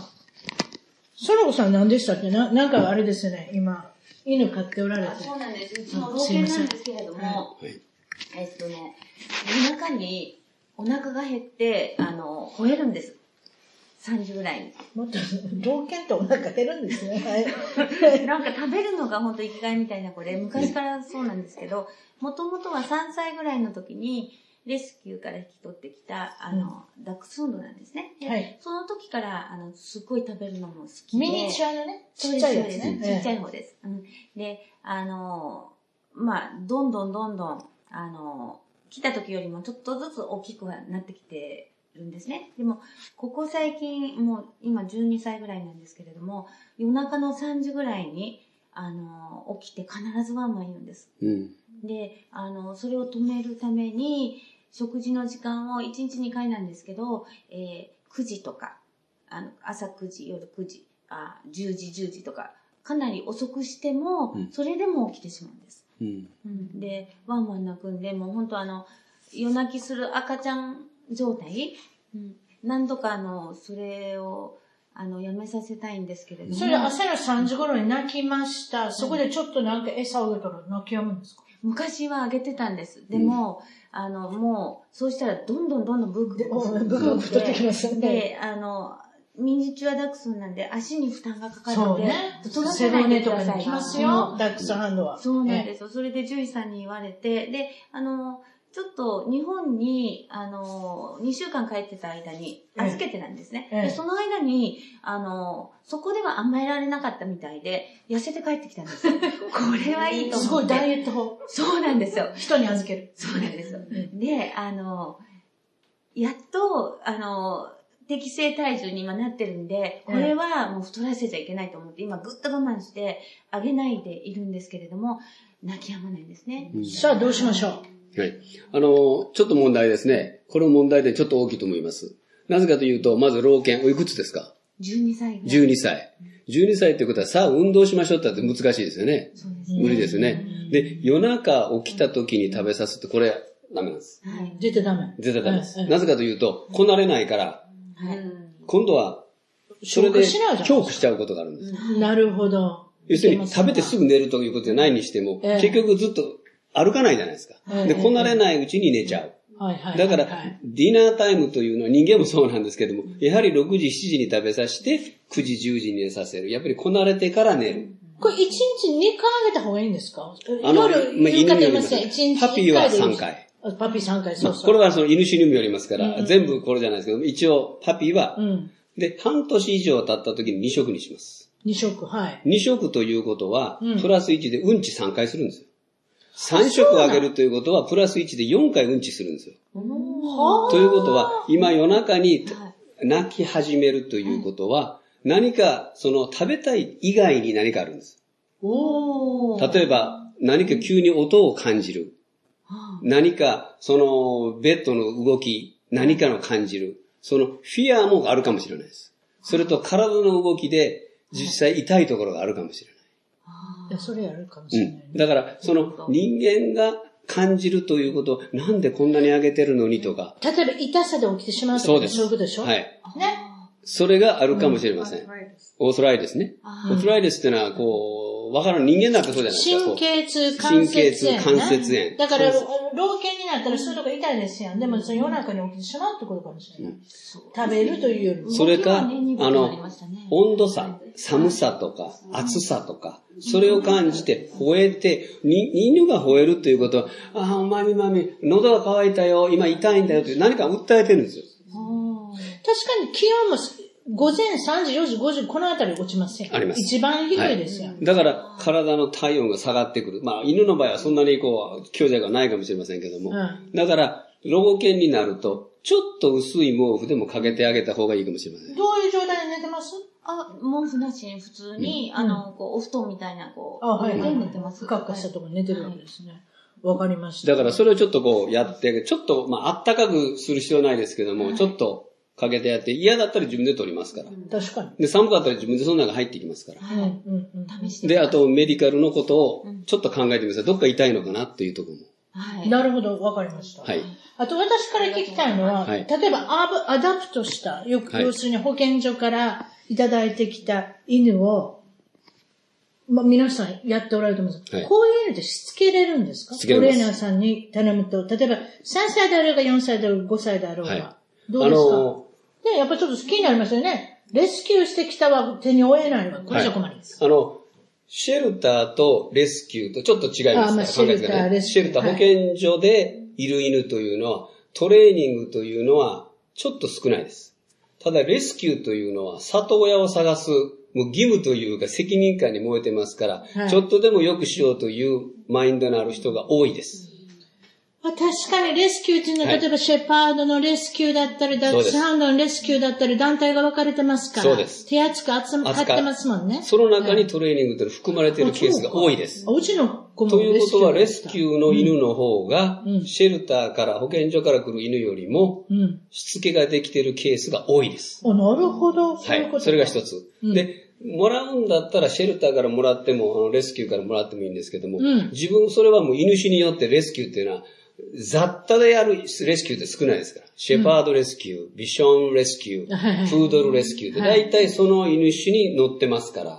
園子さん何でしたっけな、なんかあれですよね、今、犬飼っておられて。そうなんです。うちの老犬なんですけれども、はい、えっとね、夜中にお腹が減って、あの、吠えるんです。さんじぐらいに。もっと、老犬ってお腹減るんですね。なんか食べるのがほんと生きがいみたいな子で、昔からそうなんですけど、もともとはさんさいぐらいの時に、レスキューから引き取ってきた、あの、うん、ダックスフンドなんですね。はい、その時から、あの、すっごい食べるのも好きで。ミニチュアのね、ちっちゃいやつね。ちっちゃい方です。うん、で、あの、まあ、どんどんどんどん、あの、来た時よりもちょっとずつ大きくはなってきてるんですね。でも、ここ最近、もう今じゅうにさいぐらいなんですけれども、夜中のさんじぐらいに、あの、起きて必ずワンワンいるんです。うん、で、あの、それを止めるために、食事の時間をいちにちにかいなんですけど、えー、くじとか、あの朝くじ、夜くじ、あじゅうじ、じゅうじとか、かなり遅くしても、うん、それでも起きてしまうんです。うんうん、で、ワンワン泣くんで、もう本当あの、夜泣きする赤ちゃん状態、うん、何度かあの、それを、あの、やめさせたいんですけれども。それ朝のさんじ頃に泣きました。そこでちょっとなんか餌をあげたら泣き止むんですか？昔はあげてたんです。でも、うん、あの、もう、そうしたらどんどんどんどんブクブク太ってきますね。で、あの、ミニチュアダックスなんで足に負担がかかるので、そうね。背骨とかにきますよ、うん、ダックスハンドは。そうなんですよ。それで獣医さんに言われて、で、あの、ちょっと日本に、あの、にしゅうかん帰ってた間に預けてたんですね。ええ、でその間に、あの、そこでは甘えられなかったみたいで、痩せて帰ってきたんですよ。これはいいと思って。すごいダイエット法。そうなんですよ。人に預ける。そうなんですよ。で、あの、やっと、あの、適正体重に今なってるんで、これはもう太らせちゃいけないと思って、今ぐっと我慢してあげないでいるんですけれども、泣き止まないんですね。うん、さあ、どうしましょう。はい。あの、ちょっと問題ですね。この問題でちょっと大きいと思います。なぜかというと、まず老犬、おいくつですか？じゅうにさいぐらい。じゅうにさい。じゅうにさいってことは、さあ運動しましょうってって難しいですよね。そうですね。無理ですよね。で、夜中起きた時に食べさすって、これ、ダメなんです。はい。絶対ダメ。絶対ダメです。はいはい、なぜかというと、こなれないから、はい、今度は、それで、強くしちゃうことがあるんです。うん、なるほど。要するに、食べてすぐ寝るということじゃないにしても、えー、結局ずっと、歩かないじゃないですか。で、こなれないうちに寝ちゃう。だから、ディナータイムというのは人間もそうなんですけども、やはりろくじ、しちじに食べさせて、くじ、じゅうじに寝させる。やっぱりこなれてから寝る。これいちにちにかいあげた方がいいんですか？あの、犬によりますね。パピーはさんかい。パピーさんかい、そうそう。これはその犬種にもよりますから、全部これじゃないですけど、一応パピーは、で、半年以上経った時にに食にします。に食、はい。に食ということは、プラスいちでうんちさんかいするんですよ。さん食あげるということは、プラスいちでよんかいうんちするんですよ。ということは、今夜中に泣き始めるということは、何か、その食べたい以外に何かあるんです。例えば、何か急に音を感じる。何か、その、ベッドの動き、何かの感じる。その、フィアもあるかもしれないです。それと、体の動きで、実際痛いところがあるかもしれない。それやるかもしれない、ね、うん。だから、その人間が感じるということを、なんでこんなに上げてるのにとか。例えば痛さで起きてしまうとか、そういうことでしょ？はい。ね。それがあるかもしれません。うん、オーソライデスね。オーソライデスってのは、こう、わからん人間だってそうじゃないですか。神経痛関節炎、ね。神経痛関節炎。だから、老犬になったらそういうとこ痛いですやん。でも、その夜中に起きてしまうってことかもしれない。うん、食べるというよりも。それか、ね、あの、温度差。寒さとか、暑さとか、それを感じて、吠えて、犬が吠えるということは、ああ、まみまみ、喉が渇いたよ、今痛いんだよって何か訴えてるんですよ。確かに気温も午前さんじ、よじ、ごじ、このあたり落ちません。あります。一番ひどいですよ、はい。だから、体の体温が下がってくる。まあ、犬の場合はそんなにこう、強弱がないかもしれませんけども。うん、だから、老犬になると、ちょっと薄い毛布でもかけてあげた方がいいかもしれません。どういう状態で寝てます？あ、毛布なしに普通に、うん、あの、こう、お布団みたいな、こう、はいはい、寝てます。ふかふかしたところに寝てるんですね。わ、はい、かりました。だからそれをちょっとこうやって、ちょっと、まあ、あったかくする必要ないですけども、はい、ちょっとかけてやって、嫌だったら自分で取りますから。うん、確かに。で、寒かったら自分でその中入ってきますから。はい。試して。で、あとメディカルのことをちょっと考えてみてください。どっか痛いのかなっていうところも。はい。なるほど、わかりました。はい。あと私から聞きたいのは、はい、例えばアブ、アダプトした、よく、要するに保健所からいただいてきた犬を、まあ、皆さんやっておられると思うんですけど、はい、こういう犬ってしつけれるんですか？トレーナーさんに頼むと、例えばさんさいであろうがよんさいであろうがごさいであろうが、はい、どうですか？あのー、ね、やっぱちょっと気になりますよね。レスキューしてきたは手に負えないのは、これじゃ困ります。はい、あのシェルターとレスキューとちょっと違いますから、考えてください。シェルター、保健所でいる犬というのは、トレーニングというのはちょっと少ないです。ただレスキューというのは里親を探すもう義務というか責任感に燃えてますから、はい、ちょっとでも良くしようというマインドのある人が多いです。まあ、確かにレスキューというのは、はい、例えばシェパードのレスキューだったり、ダッチハウンドのレスキューだったり、団体が分かれてますから、そうです。手厚く扱ってますもんね。その中にトレーニングというのは含まれているケースが多いです。うちの子もレスキューでした。ということはレスキューの犬の方が、うん、シェルターから保健所から来る犬よりも、うん、しつけができているケースが多いです。あ、なるほど。そういうこと。はい、それが一つ。うん、でもらうんだったらシェルターからもらっても、あのレスキューからもらってもいいんですけども、うん、自分それはもう犬種によってレスキューっていうのは、雑多でやるレスキューって少ないですから。シェパードレスキュー、うん、ビションレスキュー、プードルレスキューって大体その犬種に乗ってますから。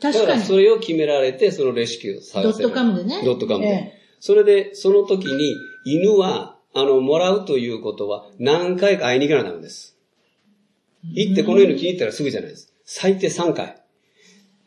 確かに。だからそれを決められてそのレスキューを探せる。ドットカムでね。ドットカムで。ええ、それでその時に犬は、あの、もらうということは何回か会いに行かなきゃダメです。行ってこの犬気に入ったらすぐじゃないです。最低さんかい。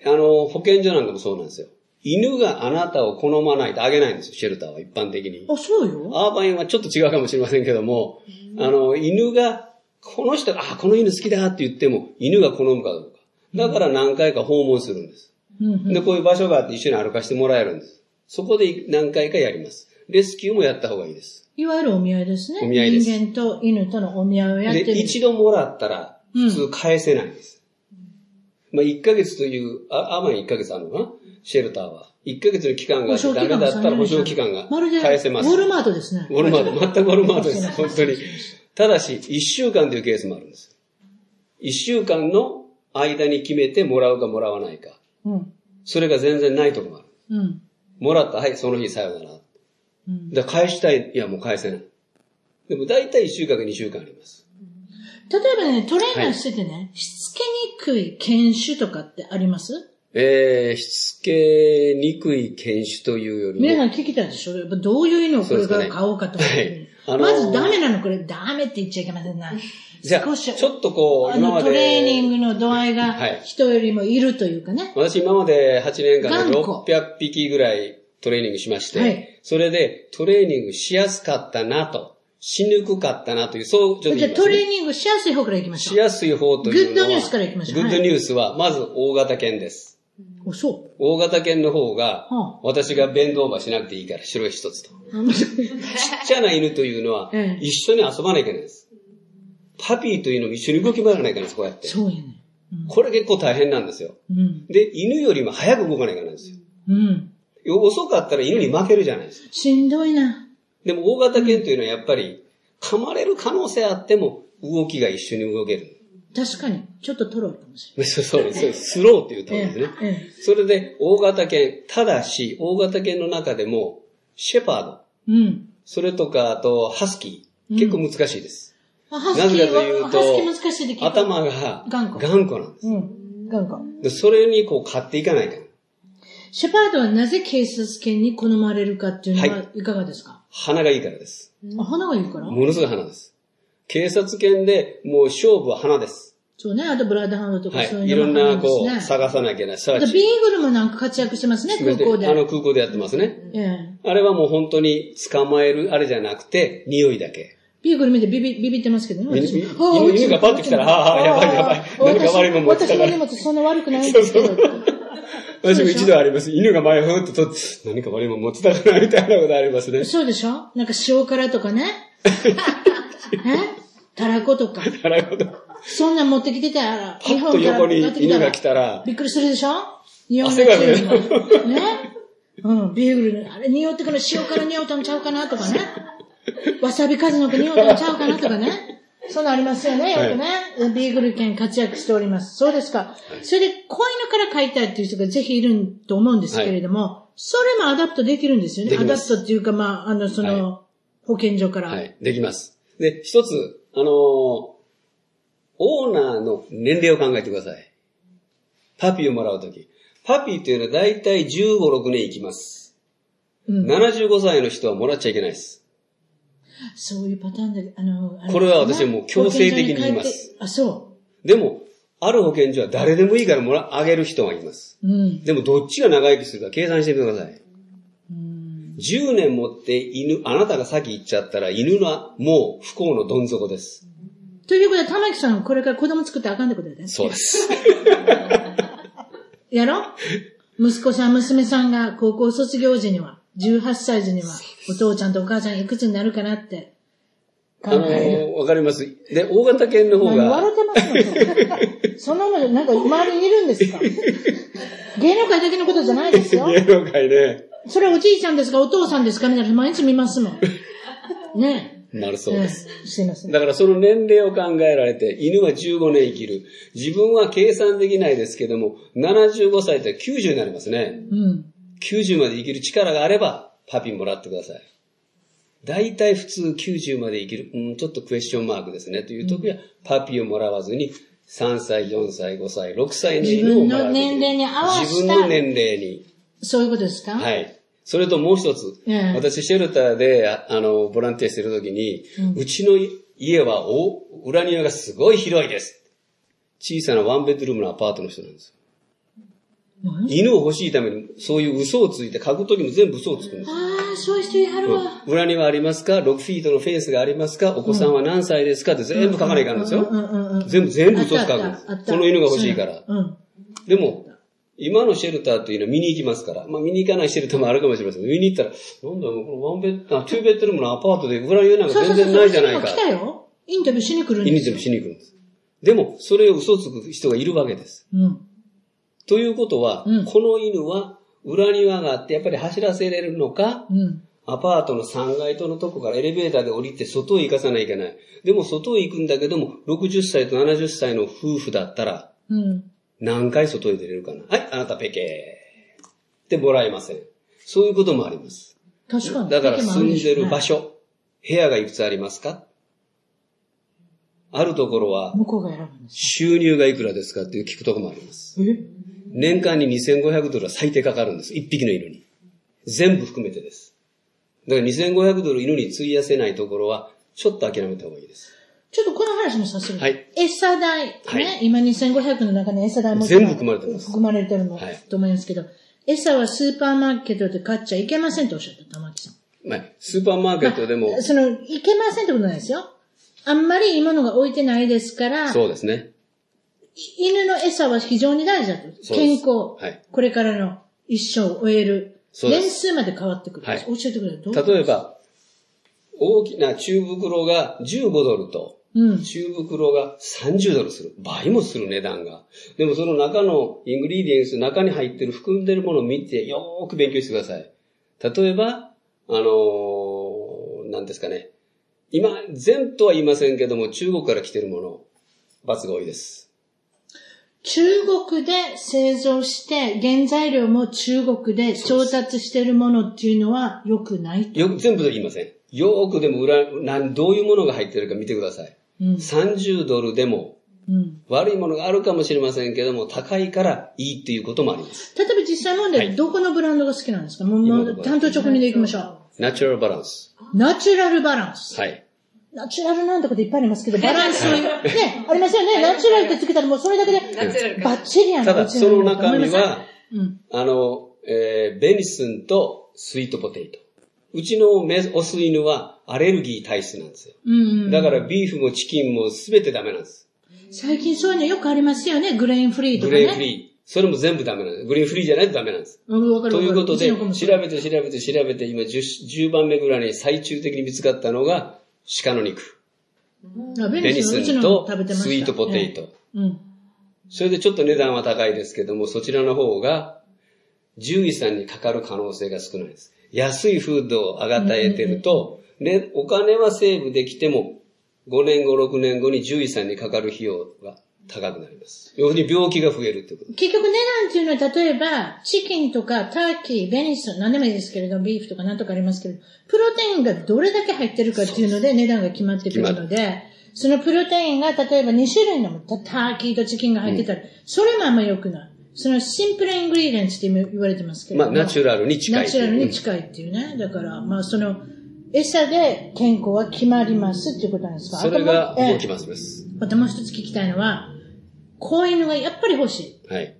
あの、保健所なんかもそうなんですよ。犬があなたを好まないとあげないんですよ、シェルターは一般的に。あ、そうよ。アーバインはちょっと違うかもしれませんけども、あの、犬が、この人が、あ、この犬好きだって言っても、犬が好むかどうか。だから何回か訪問するんです。うん、で、こういう場所があって一緒に歩かしてもらえるんです。そこで何回かやります。レスキューもやった方がいいです。いわゆるお見合いですね。お見合いです。人間と犬とのお見合いをやってる。で、一度もらったら、普通返せないんです。うん、まあ、いっかげつという、あ、まあいっかげつあるのかな、シェルターは。いっかげつの期間があってダメだったら保証期間が返せます。ウォルマートですね。ウォルマート。全くウォルマートです。本当に。ただし、いっしゅうかんというケースもあるんです。いっしゅうかんの間に決めてもらうかもらわないか。うん、それが全然ないとこもある。うん、もらった、はい、その日さよなら。うん、だから返したい、いやもう返せない。でも大体いっしゅうかんかにしゅうかんあります。例えばね、トレーナーしててね、はい、しつけにくい犬種とかってあります？えー、しつけにくい犬種というよりも。皆さん聞きたいでしょ？やっぱどういう犬をこれから買おうかとか、ね。はい、あのー。まずダメなのこれ、ダメって言っちゃいけませんな。じゃあ、ちょっとこう、今まで。トレーニングの度合いが人よりもいるというかね。はい、私今まではちねんかんでろっぴゃくひきぐらいトレーニングしまして、はい、それでトレーニングしやすかったなと。しにくかったなという、そう、ちょっと、ね。じゃあトレーニングしやすい方から行きましょう。しやすい方というのは。グッドニュースから行きましょう。グッドニュースは、まず大型犬です。お、そう。大型犬の方が、私がベンドオーバーしなくていいから、白い一つと。ちっちゃな犬というのは、一緒に遊ばなきゃいけないです。パピーというのも一緒に動き回らないからです、こうやって。そうやね。うん、これ結構大変なんですよ。うん、で、犬よりも早く動かないからなんですよ。うん。遅かったら犬に負けるじゃないですか。しんどいな。でも大型犬というのはやっぱり噛まれる可能性あっても動きが一緒に動ける。確かに。ちょっとトローかもしれない。そうです。スローっていう単語ですね。ええええ、それで大型犬、ただし大型犬の中でもシェパード。うん。それとかあとハスキー。結構難しいです。うん、ハスキーはなぜかというと、ハスキー難しいで結構頭が頑固。頑固なんです。うん。頑固。で、それにこう買っていかないから。シェパードはなぜケース犬に好まれるかっていうのはいかがですか？はい、鼻がいいからです。あ、鼻がいいから？ものすごい鼻です。警察犬でもう勝負は鼻です。そうね。あとブラッドハウンドとかそういうのも、はい。いろんなこう探さなきゃいけない。サーチ。ビーグルもなんか活躍してますね、空港で。あの空港でやってますね。ええ。あれはもう本当に捕まえるあれじゃなくて、匂いだけ。ビーグル見てビビ、ビビってますけどね。犬がパッと来たら、ああ、やばいやばい。何か悪いもん持ってたから。私の荷物そんな悪くないんですけど。私も一度あります。犬が前ふーっと取って、何か悪いもん持ってたかなみたいなことありますね。そうでしょ？なんか塩辛とかね。え？たらことか。たらことか。そんなん持ってきてたら、パッと横に犬が来たら。びっくりするでしょ？匂いが来るの。ね？うん、ビーグル、あれ匂ってから塩辛匂うたんちゃうかなとかね。わさび数の子匂うたんちゃうかなとかね。そうなりますよね、よくね。はい、ビーグル犬活躍しております。そうですか。はい、それで、子犬から飼いたいっていう人がぜひいると思うんですけれども、はい、それもアダプトできるんですよね。アダプトっていうか、まあ、あの、その、はい、保健所から。はい、できます。で、一つ、あのー、オーナーの年齢を考えてください。パピーをもらうとき。パピーっていうのはだいたいじゅうご、ろくねんいきます。うん、ななじゅうごさいの人はもらっちゃいけないです。そういうパターンで、あの、あのこれは私はもう強制的に言います。あ、そう。でも、ある保健所は誰でもいいからもら、あげる人がいます。うん。でも、どっちが長生きするか計算してみてください。うん。じゅうねん持って犬、あなたが先行っちゃったら犬はもう不幸のどん底です。ということで、玉木さん、これから子供作ってあかんってことだよね。そうです。やろ？息子さん、娘さんが高校卒業時には、じゅうはっさい時には、お父ちゃんとお母ちゃんいくつになるかなって考える。あのー、わかります。で、大型犬の方が。言われてますよね。そんなの、なんか周りにいるんですか？芸能界だけのことじゃないですよ。芸能界ね。それはおじいちゃんですかお父さんですかみたいな毎日見ますもん。ねえ。なるそうです。すいません。だからその年齢を考えられて、犬はじゅうごねん生きる。自分は計算できないですけども、ななじゅうごさいってきゅうじゅうになりますね。うん。きゅうじゅうまで生きる力があれば、パピもらってください。大体普通きゅうじゅうまで生きる、うん、ちょっとクエスチョンマークですね。という時は、パピをもらわずに、さんさい、よんさい、ごさい、ろくさいの犬をもらう。自分の年齢に合わせた。自分の年齢に。そういうことですか？はい。それともう一つ、うん、私シェルターであのボランティアしてるときに、うん、うちの家はお裏庭がすごい広いです。小さなワンベッドルームのアパートの人なんですよ。うん、犬を欲しいためにそういう嘘をついて書くときも全部嘘をつくんです。ああ、そういう人いはるわ、うん。裏庭ありますか ?ろく フィートのフェンスがありますかお子さんは何歳ですかって全部書かないかんですよ。全部全部嘘を書くんです。この犬が欲しいから。うん、でも。今のシェルターというのは見に行きますから。まあ見に行かないシェルターもあるかもしれません。見に行ったら、なんだろう、このワンベッド、あ、ツーベッドルームのアパートで裏庭なんか全然ないじゃないか。そうそうそうそう来たよ。インタビューしに来るんです。インタビューしに来るんです。でも、それを嘘つく人がいるわけです。うん。ということは、うん、この犬は裏庭があって、やっぱり走らせれるのか、うん、アパートのさんがいとのとこからエレベーターで降りて外へ行かさないといけない。でも、外へ行くんだけども、ろくじゅっさいとななじゅっさいの夫婦だったら、うん何回外へ出れるかなはい、あなたペケーってもらえません。そういうこともあります。確かに。だから住んでる場所、部屋がいくつありますかあるところは、収入がいくらですかって聞くところもあります。え年間ににせんごひゃくドル最低かかるんです。いっぴきの犬に。全部含めてです。だからにせんごひゃくドル犬に費やせないところは、ちょっと諦めた方がいいです。ちょっとこの話もさせる。はい。餌代。ね。はい、今にせんごひゃくの中に餌代も全部含まれてます。含まれてるの、はい、と思いますけど、餌はスーパーマーケットで買っちゃいけませんとおっしゃった、玉木さん。はい。スーパーマーケットでも。まあ、その、いけませんってことないですよ。あんまりいいものが置いてないですから。そうですね。犬の餌は非常に大事だと。健康。はい。これからの一生を終える。そうです。年数まで変わってくる。はい。教えてくれ。どうですか？例えば、大きな中袋がじゅうごドルと、うん、中袋がさんじゅうドルする。倍もする値段が。でもその中のイングリディエンス、中に入ってる、含んでるものを見て、よーく勉強してください。例えば、あのー、何ですかね。今、全とは言いませんけども、中国から来てるもの、罰が多いです。中国で製造して、原材料も中国で調達してるものっていうのは良くないと。よく、全部と言いません。よーくでも裏、なん、どういうものが入ってるか見てください。うん、さんじゅうドルでも、うん、悪いものがあるかもしれませんけども、高いからいいっていうこともあります。例えば実際問題、はい、どこのブランドが好きなんですか？もう、単刀直入でいきましょう。ナチュラルバランス。ナチュラルバランス。はい。ナチュラルなんてこといっぱいありますけど、バランス、はい、ね、ありますよね。ナチュラルってつけたらもうそれだけで、バッチリやん。ただ、その中身は、うん、あの、えー、ベニスンとスイートポテイト。うちのオス犬はアレルギー体質なんですよ。うんうん、だからビーフもチキンもすべてダメなんです。最近そういうのよくありますよね。グレーンフリーとかね。グレーンフリー。それも全部ダメなんです。グレーンフリーじゃないとダメなんです。うん、わかるわかる。ということで、調べて調べて調べて、今 10, 10番目ぐらいに最終的に見つかったのが鹿の肉。ベニスンとスイートポテイト。うんうん、それでちょっと値段は高いですけども、そちらの方が獣医さんにかかる可能性が少ないです。安いフードをあがたえてると、ね、お金はセーブできても、ごねんご、ろくねんごに獣医さんにかかる費用が高くなります。要するに病気が増えるってことです。結局値段っていうのは、例えば、チキンとかターキー、ベニス、何でもいいですけれど、ビーフとか何とかありますけれど、プロテインがどれだけ入ってるかっていうので値段が決まってくるので、そのプロテインが例えばに種類のターキーとチキンが入ってたら、うん、それもあんま良くない。そのシンプルイングリーデンツって言われてますけど。まあ、ナチュラルに近い。ナチュラルに近いっていうね。うん、だから、まあ、その、餌で健康は決まりますっていうことなんですか？それが動きますです。またもう一つ聞きたいのは、子犬がやっぱり欲しい。はい。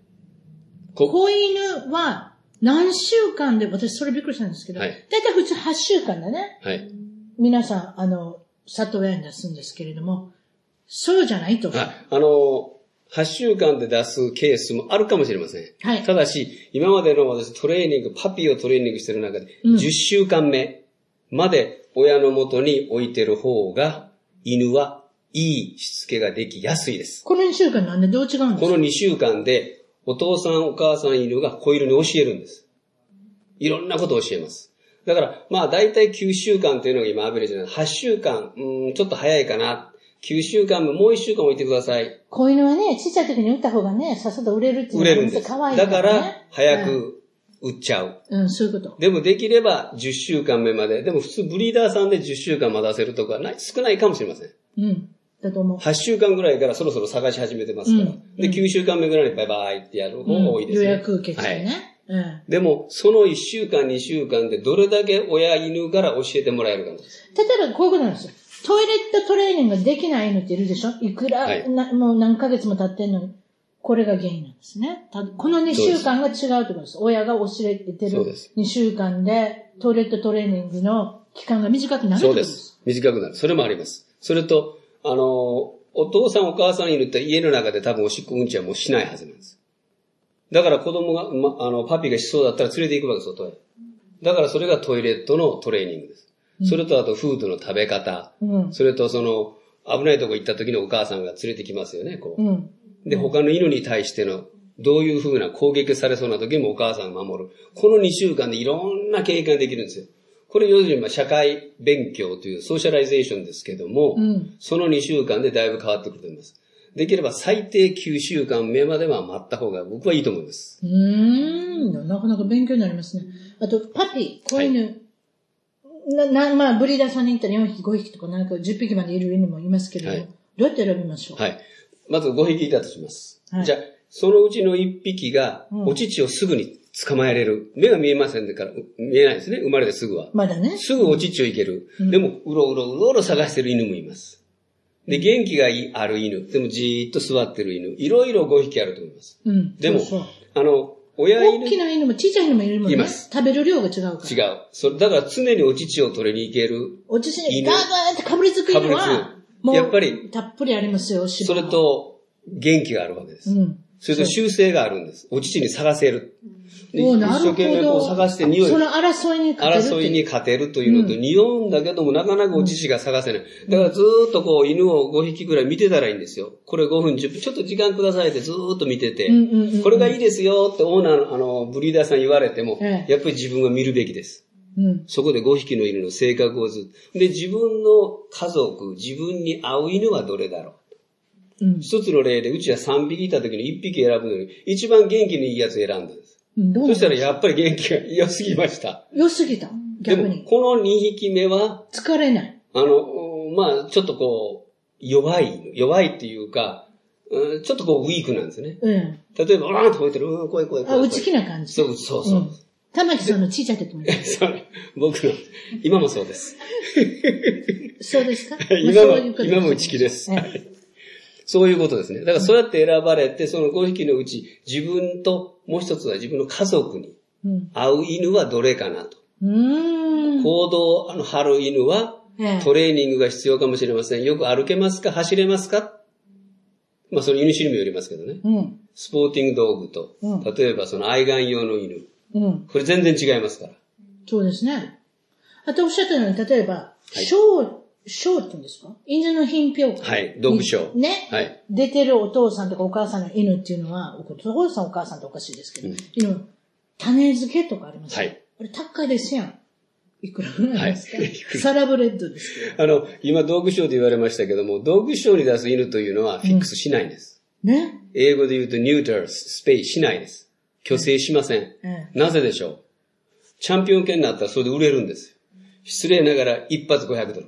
子犬は何週間で、私それびっくりしたんですけど、はい、だいたい普通はっしゅうかんだね。はい、皆さん、あの、里親に出すんですけれども、そうじゃないと。あ、あの、はっしゅうかんで出すケースもあるかもしれません。はい、ただし、今までの私トレーニング、パピをトレーニングしてる中で、うん、じゅっしゅうかんめまで親の元に置いてる方が、犬はいいしつけができやすいです。このにしゅうかんなんでどう違うんですか？このにしゅうかんで、お父さんお母さん犬が子犬に教えるんです。いろんなことを教えます。だから、まあ大体きゅうしゅうかんというのが今アベレージなので、はっしゅうかん、うん、ちょっと早いかな。きゅうしゅうかんももういっしゅうかん置いてください。子犬はね、小さい時に打った方がね、さっさと売れるっていうのが売れるんです。可愛いからね。だから、早く売っちゃう、うん。うん、そういうこと。でもできればじゅっしゅうかんめまで。でも普通ブリーダーさんでじゅっしゅうかん待たせるとかない、少ないかもしれません。うん。だと思う。はっしゅうかんぐらいからそろそろ探し始めてますから。うん、で、きゅうしゅうかんめぐらいにバイバイってやる方が多いですね。うん、予約受け付けね。はい、うん。でも、そのいっしゅうかん、にしゅうかんでどれだけ親犬から教えてもらえるかなんです。例えばこういうことなんですよ。トイレットトレーニングができない犬っているでしょ？いくら、はい、なもう何ヶ月も経ってんのに、これが原因なんですね。たこのにしゅうかんが違うと思います。親が教えてるにしゅうかんでトイレットトレーニングの期間が短くなるということです。そうです。短くなる。それもあります。それと、あの、お父さんお母さんいるって家の中で多分おしっこうんちはもうしないはずなんです。だから子供が、ま、あの、パピがしそうだったら連れて行くわけですよ、トイレ。だからそれがトイレットのトレーニングです。それとあとフードの食べ方。うん、それとその、危ないとこ行った時のお母さんが連れてきますよね、こう。うん、で、他の犬に対しての、どういう風な攻撃されそうな時もお母さんが守る。このにしゅうかんでいろんな経験できるんですよ。これ要するに社会勉強というソーシャライゼーションですけども、うん、そのにしゅうかんでだいぶ変わってくると思います。できれば最低きゅうしゅうかんめまでは待った方が僕はいいと思います。うーん、なかなか勉強になりますね。あと、パピ、子犬、はいな、な、まあ、ブリーダーさんに行ったらよんひき、ごひきとかなんかじゅっぴきまでいる犬もいますけれども、はい、どうやって選びましょう？はい。まずごひきいたとします。はい、じゃあ、そのうちのいっぴきが、お乳をすぐに捕まえれる。うん、目が見えませんから、見えないですね。生まれてすぐは。まだね。すぐお乳をいける。うん、でも、うろうろうろうろ探してる犬もいます。で、元気がある犬。でも、じーっと座ってる犬。いろいろごひきあると思います。うん。でも、そうそうあの、親犬。大きな犬も小さい犬もいるもんね。います。食べる量が違うから。違う。それ、だから常にお乳を取りに行ける。お乳にガーガーってかぶりつく犬は、もう、やっぱり、たっぷりありますよ、それと、元気があるわけです。うん。それと習性があるんです。お乳に探せる。もうなるほど。一生懸命こう探して匂い。その争いに勝てる。争いに勝てるというのと、匂うんだけども、なかなかお乳が探せない。うん、だからずーっとこう、犬をごひきぐらい見てたらいいんですよ。これごふん、じゅっぷん、ちょっと時間くださいってずーっと見てて、これがいいですよってオーナーの、あの、ブリーダーさん言われても、ええ、やっぱり自分が見るべきです。うん、そこでごひきの犬の性格をずっと。で、自分の家族、自分に合う犬はどれだろう。うん、一つの例で、うちはさんびきいた時にいっぴき選ぶのに、一番元気のいいやつ選んだんです。どうですか？そしたらやっぱり元気が良すぎました。良すぎた逆に。でも、このにひきめは、疲れない。あの、まあちょっとこう、弱い、弱いっていうか、うん、ちょっとこう、ウィークなんですね。うん。例えば、わーんと吠えてる、うん、怖い怖い怖い。あ、内気な感じ。そうそうそう。うん玉木さんの小さい時もいる。そう。僕の、今もそうです。そうですか？今も、今も内気です。はいそういうことですね。だからそうやって選ばれて、そのごひきのうち、自分と、もう一つは自分の家族に合う犬はどれかなと。うん、行動の張る犬は、トレーニングが必要かもしれません。よく歩けますか？走れますか？まあ、その犬種にもよりますけどね。うん、スポーティング道具と、うん、例えばその愛玩用の犬。うん、これ全然違いますから。そうですね。あとおっしゃったのに、例えば、小賞って言うんですか？犬の品評会。はい、ドッグ賞。ね。はい。出てるお父さんとかお母さんの犬っていうのは、お父さんお母さんっておかしいですけど、うん、犬、種付けとかありますか？はい。これ高いですやん。いくらぐらいですか？はい、サラブレッドですけど。あの、今ドッグ賞と言われましたけども、ドッグ賞に出す犬というのはフィックスしないんです。うん、ね。英語で言うとニューター、スペイしないです。虚勢しません。うん、なぜでしょう？チャンピオン犬になったらそれで売れるんですよ。失礼ながら一発ごひゃくドル。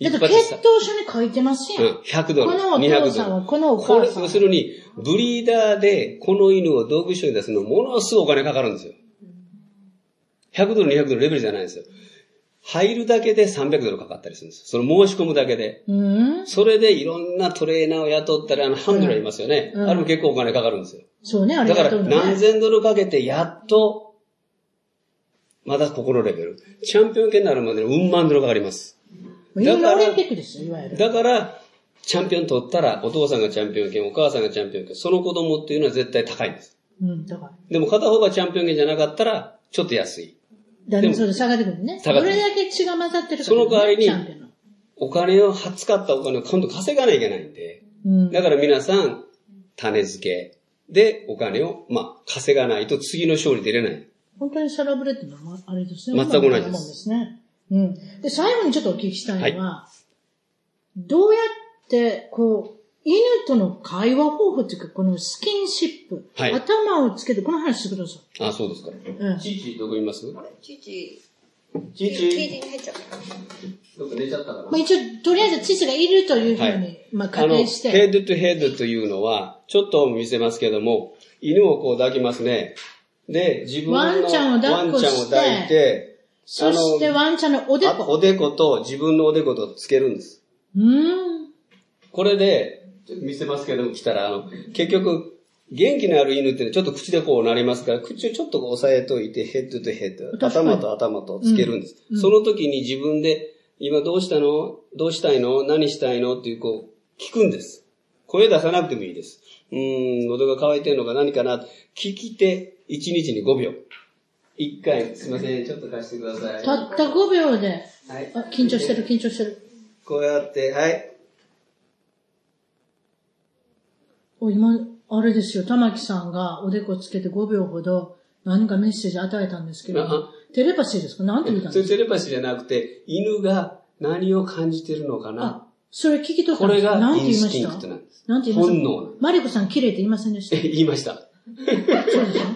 だから、血統書に書いてますよ。うん、ひゃくドル。このお父さんはこのお母さん。これ、要するに、ブリーダーでこの犬をドッグショーに出すのものすごいお金かかるんですよ。ひゃくドル、にひゃくドルレベルじゃないんですよ。入るだけでさんびゃくドルかかったりするんですよ。その申し込むだけで。うん、それでいろんなトレーナーを雇ったら、あの、ハンドラーいますよね。うんうん、あれも結構お金かかるんですよ。そうね、あれだから何千ドルかけてやっとまだ心レベル。チャンピオン級になるまでの運万ドルがかかります。だから、オリンピックですよ、いわゆる。だから、チャンピオン取ったら、お父さんがチャンピオン権、お母さんがチャンピオン権、その子供っていうのは絶対高いんです。うん、高い。でも片方がチャンピオン権じゃなかったら、ちょっと安い。だから、そう下がってくるね。下がってくる。それだけ血が混ざってるから、ね、その代わりに、お金を、は使ったお金を今度稼がないといけないんで、うん、だから皆さん、種付けでお金を、まあ、稼がないと次の勝利出れない。本当にサラブレってのは、あれですね。全く同じです。うん。で、最後にちょっとお聞きしたいのは、はい、どうやって、で、こう、犬との会話方法っていうか、このスキンシップ。はい。頭をつけて、この話してください。あ、そうですか。うん。チチ、どこいます？あれ、チチ。チチ。ケージに入っちゃった。どこ寝ちゃったかな。まあ一応、とりあえずチチがいるというふうに、はい、まあ仮定して。あの、ヘッドトゥヘッドというのは、ちょっと見せますけども、犬をこう抱きますね。で、自分のワンちゃんを抱っこして、ワンちゃんを抱いて、そしてワンちゃんのおでこ。おでこと、自分のおでことつけるんです。うーん。これで、見せますけども、来たら、あの、結局、元気のある犬ってちょっと口でこうなりますから、口をちょっとこう押さえといて、ヘッドとヘッド、頭と頭とつけるんです。うんうん、その時に自分で、今どうしたの？どうしたいの？何したいの？っていう、こう、聞くんです。声出さなくてもいいです。うーん、喉が渇いてるのか何かな？聞き手、いちにちにごびょう。いっかい、すいません、ちょっと貸してください。たったごびょうで、はい、あ、緊張してる、緊張してる。こうやって、はい。今、あれですよ、玉木さんがおでこつけてごびょうほど何かメッセージ与えたんですけど、テレパシーですか？何て言ったんですか？それテレパシーじゃなくて、犬が何を感じてるのかな。あ、それ聞き取ったんですか？何て言いました？何て言いました？本能。マリコさん綺麗って言いませんでした？言いました。そう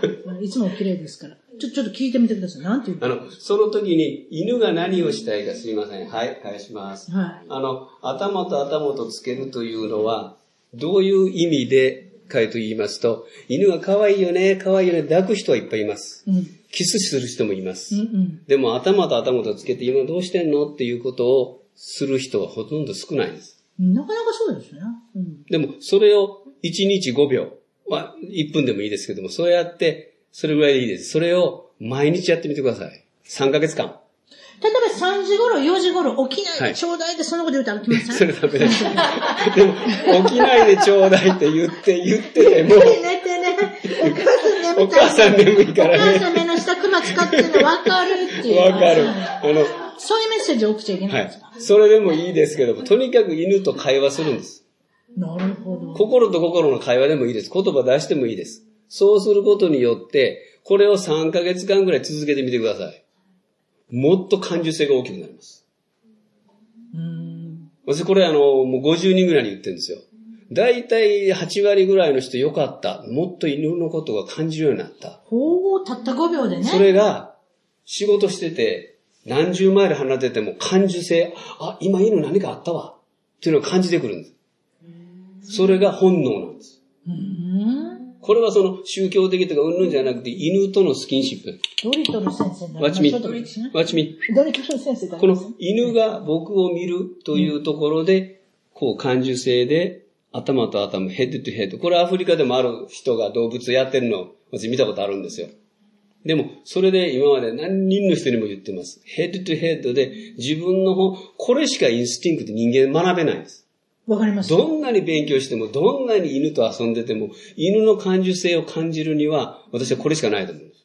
ですね。いつも綺麗ですから。ちょ、ちょっと聞いてみてください。何て言うの？あの、その時に犬が何をしたいか、すいません。はい、返します。はい。あの、頭と頭とつけるというのは、どういう意味でかと言いますと、犬が可愛いよね、可愛いよね、抱く人はいっぱいいます。うん、キスする人もいます。うんうん、でも頭と頭とつけて今どうしてんのっていうことをする人はほとんど少ないんです。なかなかそうですね。うん、でもそれをいちにちごびょう、まあ、いっぷんでもいいですけども、そうやってそれぐらいでいいです。それを毎日やってみてください。さんかげつかん。例えばさんじ頃、よじ頃、起きないでちょうだいってそのこと言うと歩きません？それダメです。でも、起きないでちょうだいって言って、言ってても。寝てね。お母さん眠いからね。お母さん目の下クマ使ってるの分かるっていう。分かる。あの、そういうメッセージを送っちゃいけないんですか？はい。それでもいいですけども、とにかく犬と会話するんです。なるほど。心と心の会話でもいいです。言葉出してもいいです。そうすることによって、これをさんかげつかんぐらい続けてみてください。もっと感受性が大きくなります。うーん。私これあの、もうごじゅうにんぐらいに言ってるんですよ。だいたいはちわりぐらいの人良かった。もっと犬のことが感じるようになった。ほう、たったごびょうでね。それが、仕事してて、何十マイル離れてても感受性、あ、今犬何かあったわ。っていうのを感じてくるんです。それが本能なんです。うーん。これはその宗教的とかうんぬんじゃなくて犬とのスキンシップ。ドリトル先生だ。わちみ。わちみ。ドリトル先生だ。この犬が僕を見るというところで、こう感受性で頭と頭、ヘッドとヘッド。これアフリカでもある人が動物やってるのを私見たことあるんですよ。でもそれで今まで何人の人にも言ってます。ヘッドとヘッドで自分の方、これしかインスティンクって人間学べないんです。わかります。どんなに勉強しても、どんなに犬と遊んでても、犬の感受性を感じるには、私はこれしかないと思うんです。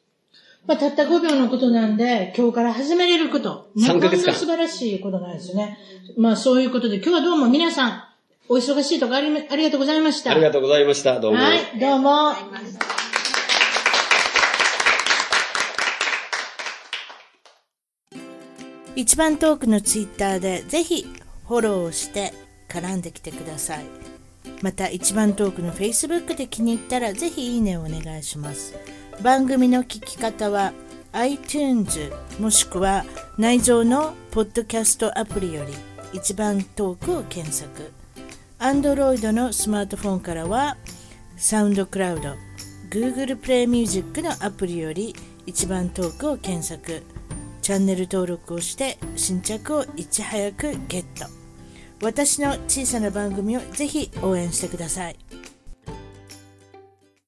まあ、たったごびょうのことなんで、今日から始めれること。さんかげつかん。素晴らしいことなんですよね。まあ、そういうことで、今日はどうも皆さん、お忙しいところあり、ありがとうございました。ありがとうございました。どうも。はい、どうも。一番トークのツイッターで、ぜひ、フォローして、絡んできてください。また一番トークの Facebook で気に入ったらぜひいいねをお願いします。番組の聞き方は iTunes もしくは内蔵のポッドキャストアプリより一番トークを検索。 Android のスマートフォンからは SoundCloud、Google Play Music のアプリより一番トークを検索。チャンネル登録をして新着をいち早くゲット。私の小さな番組をぜひ応援してください。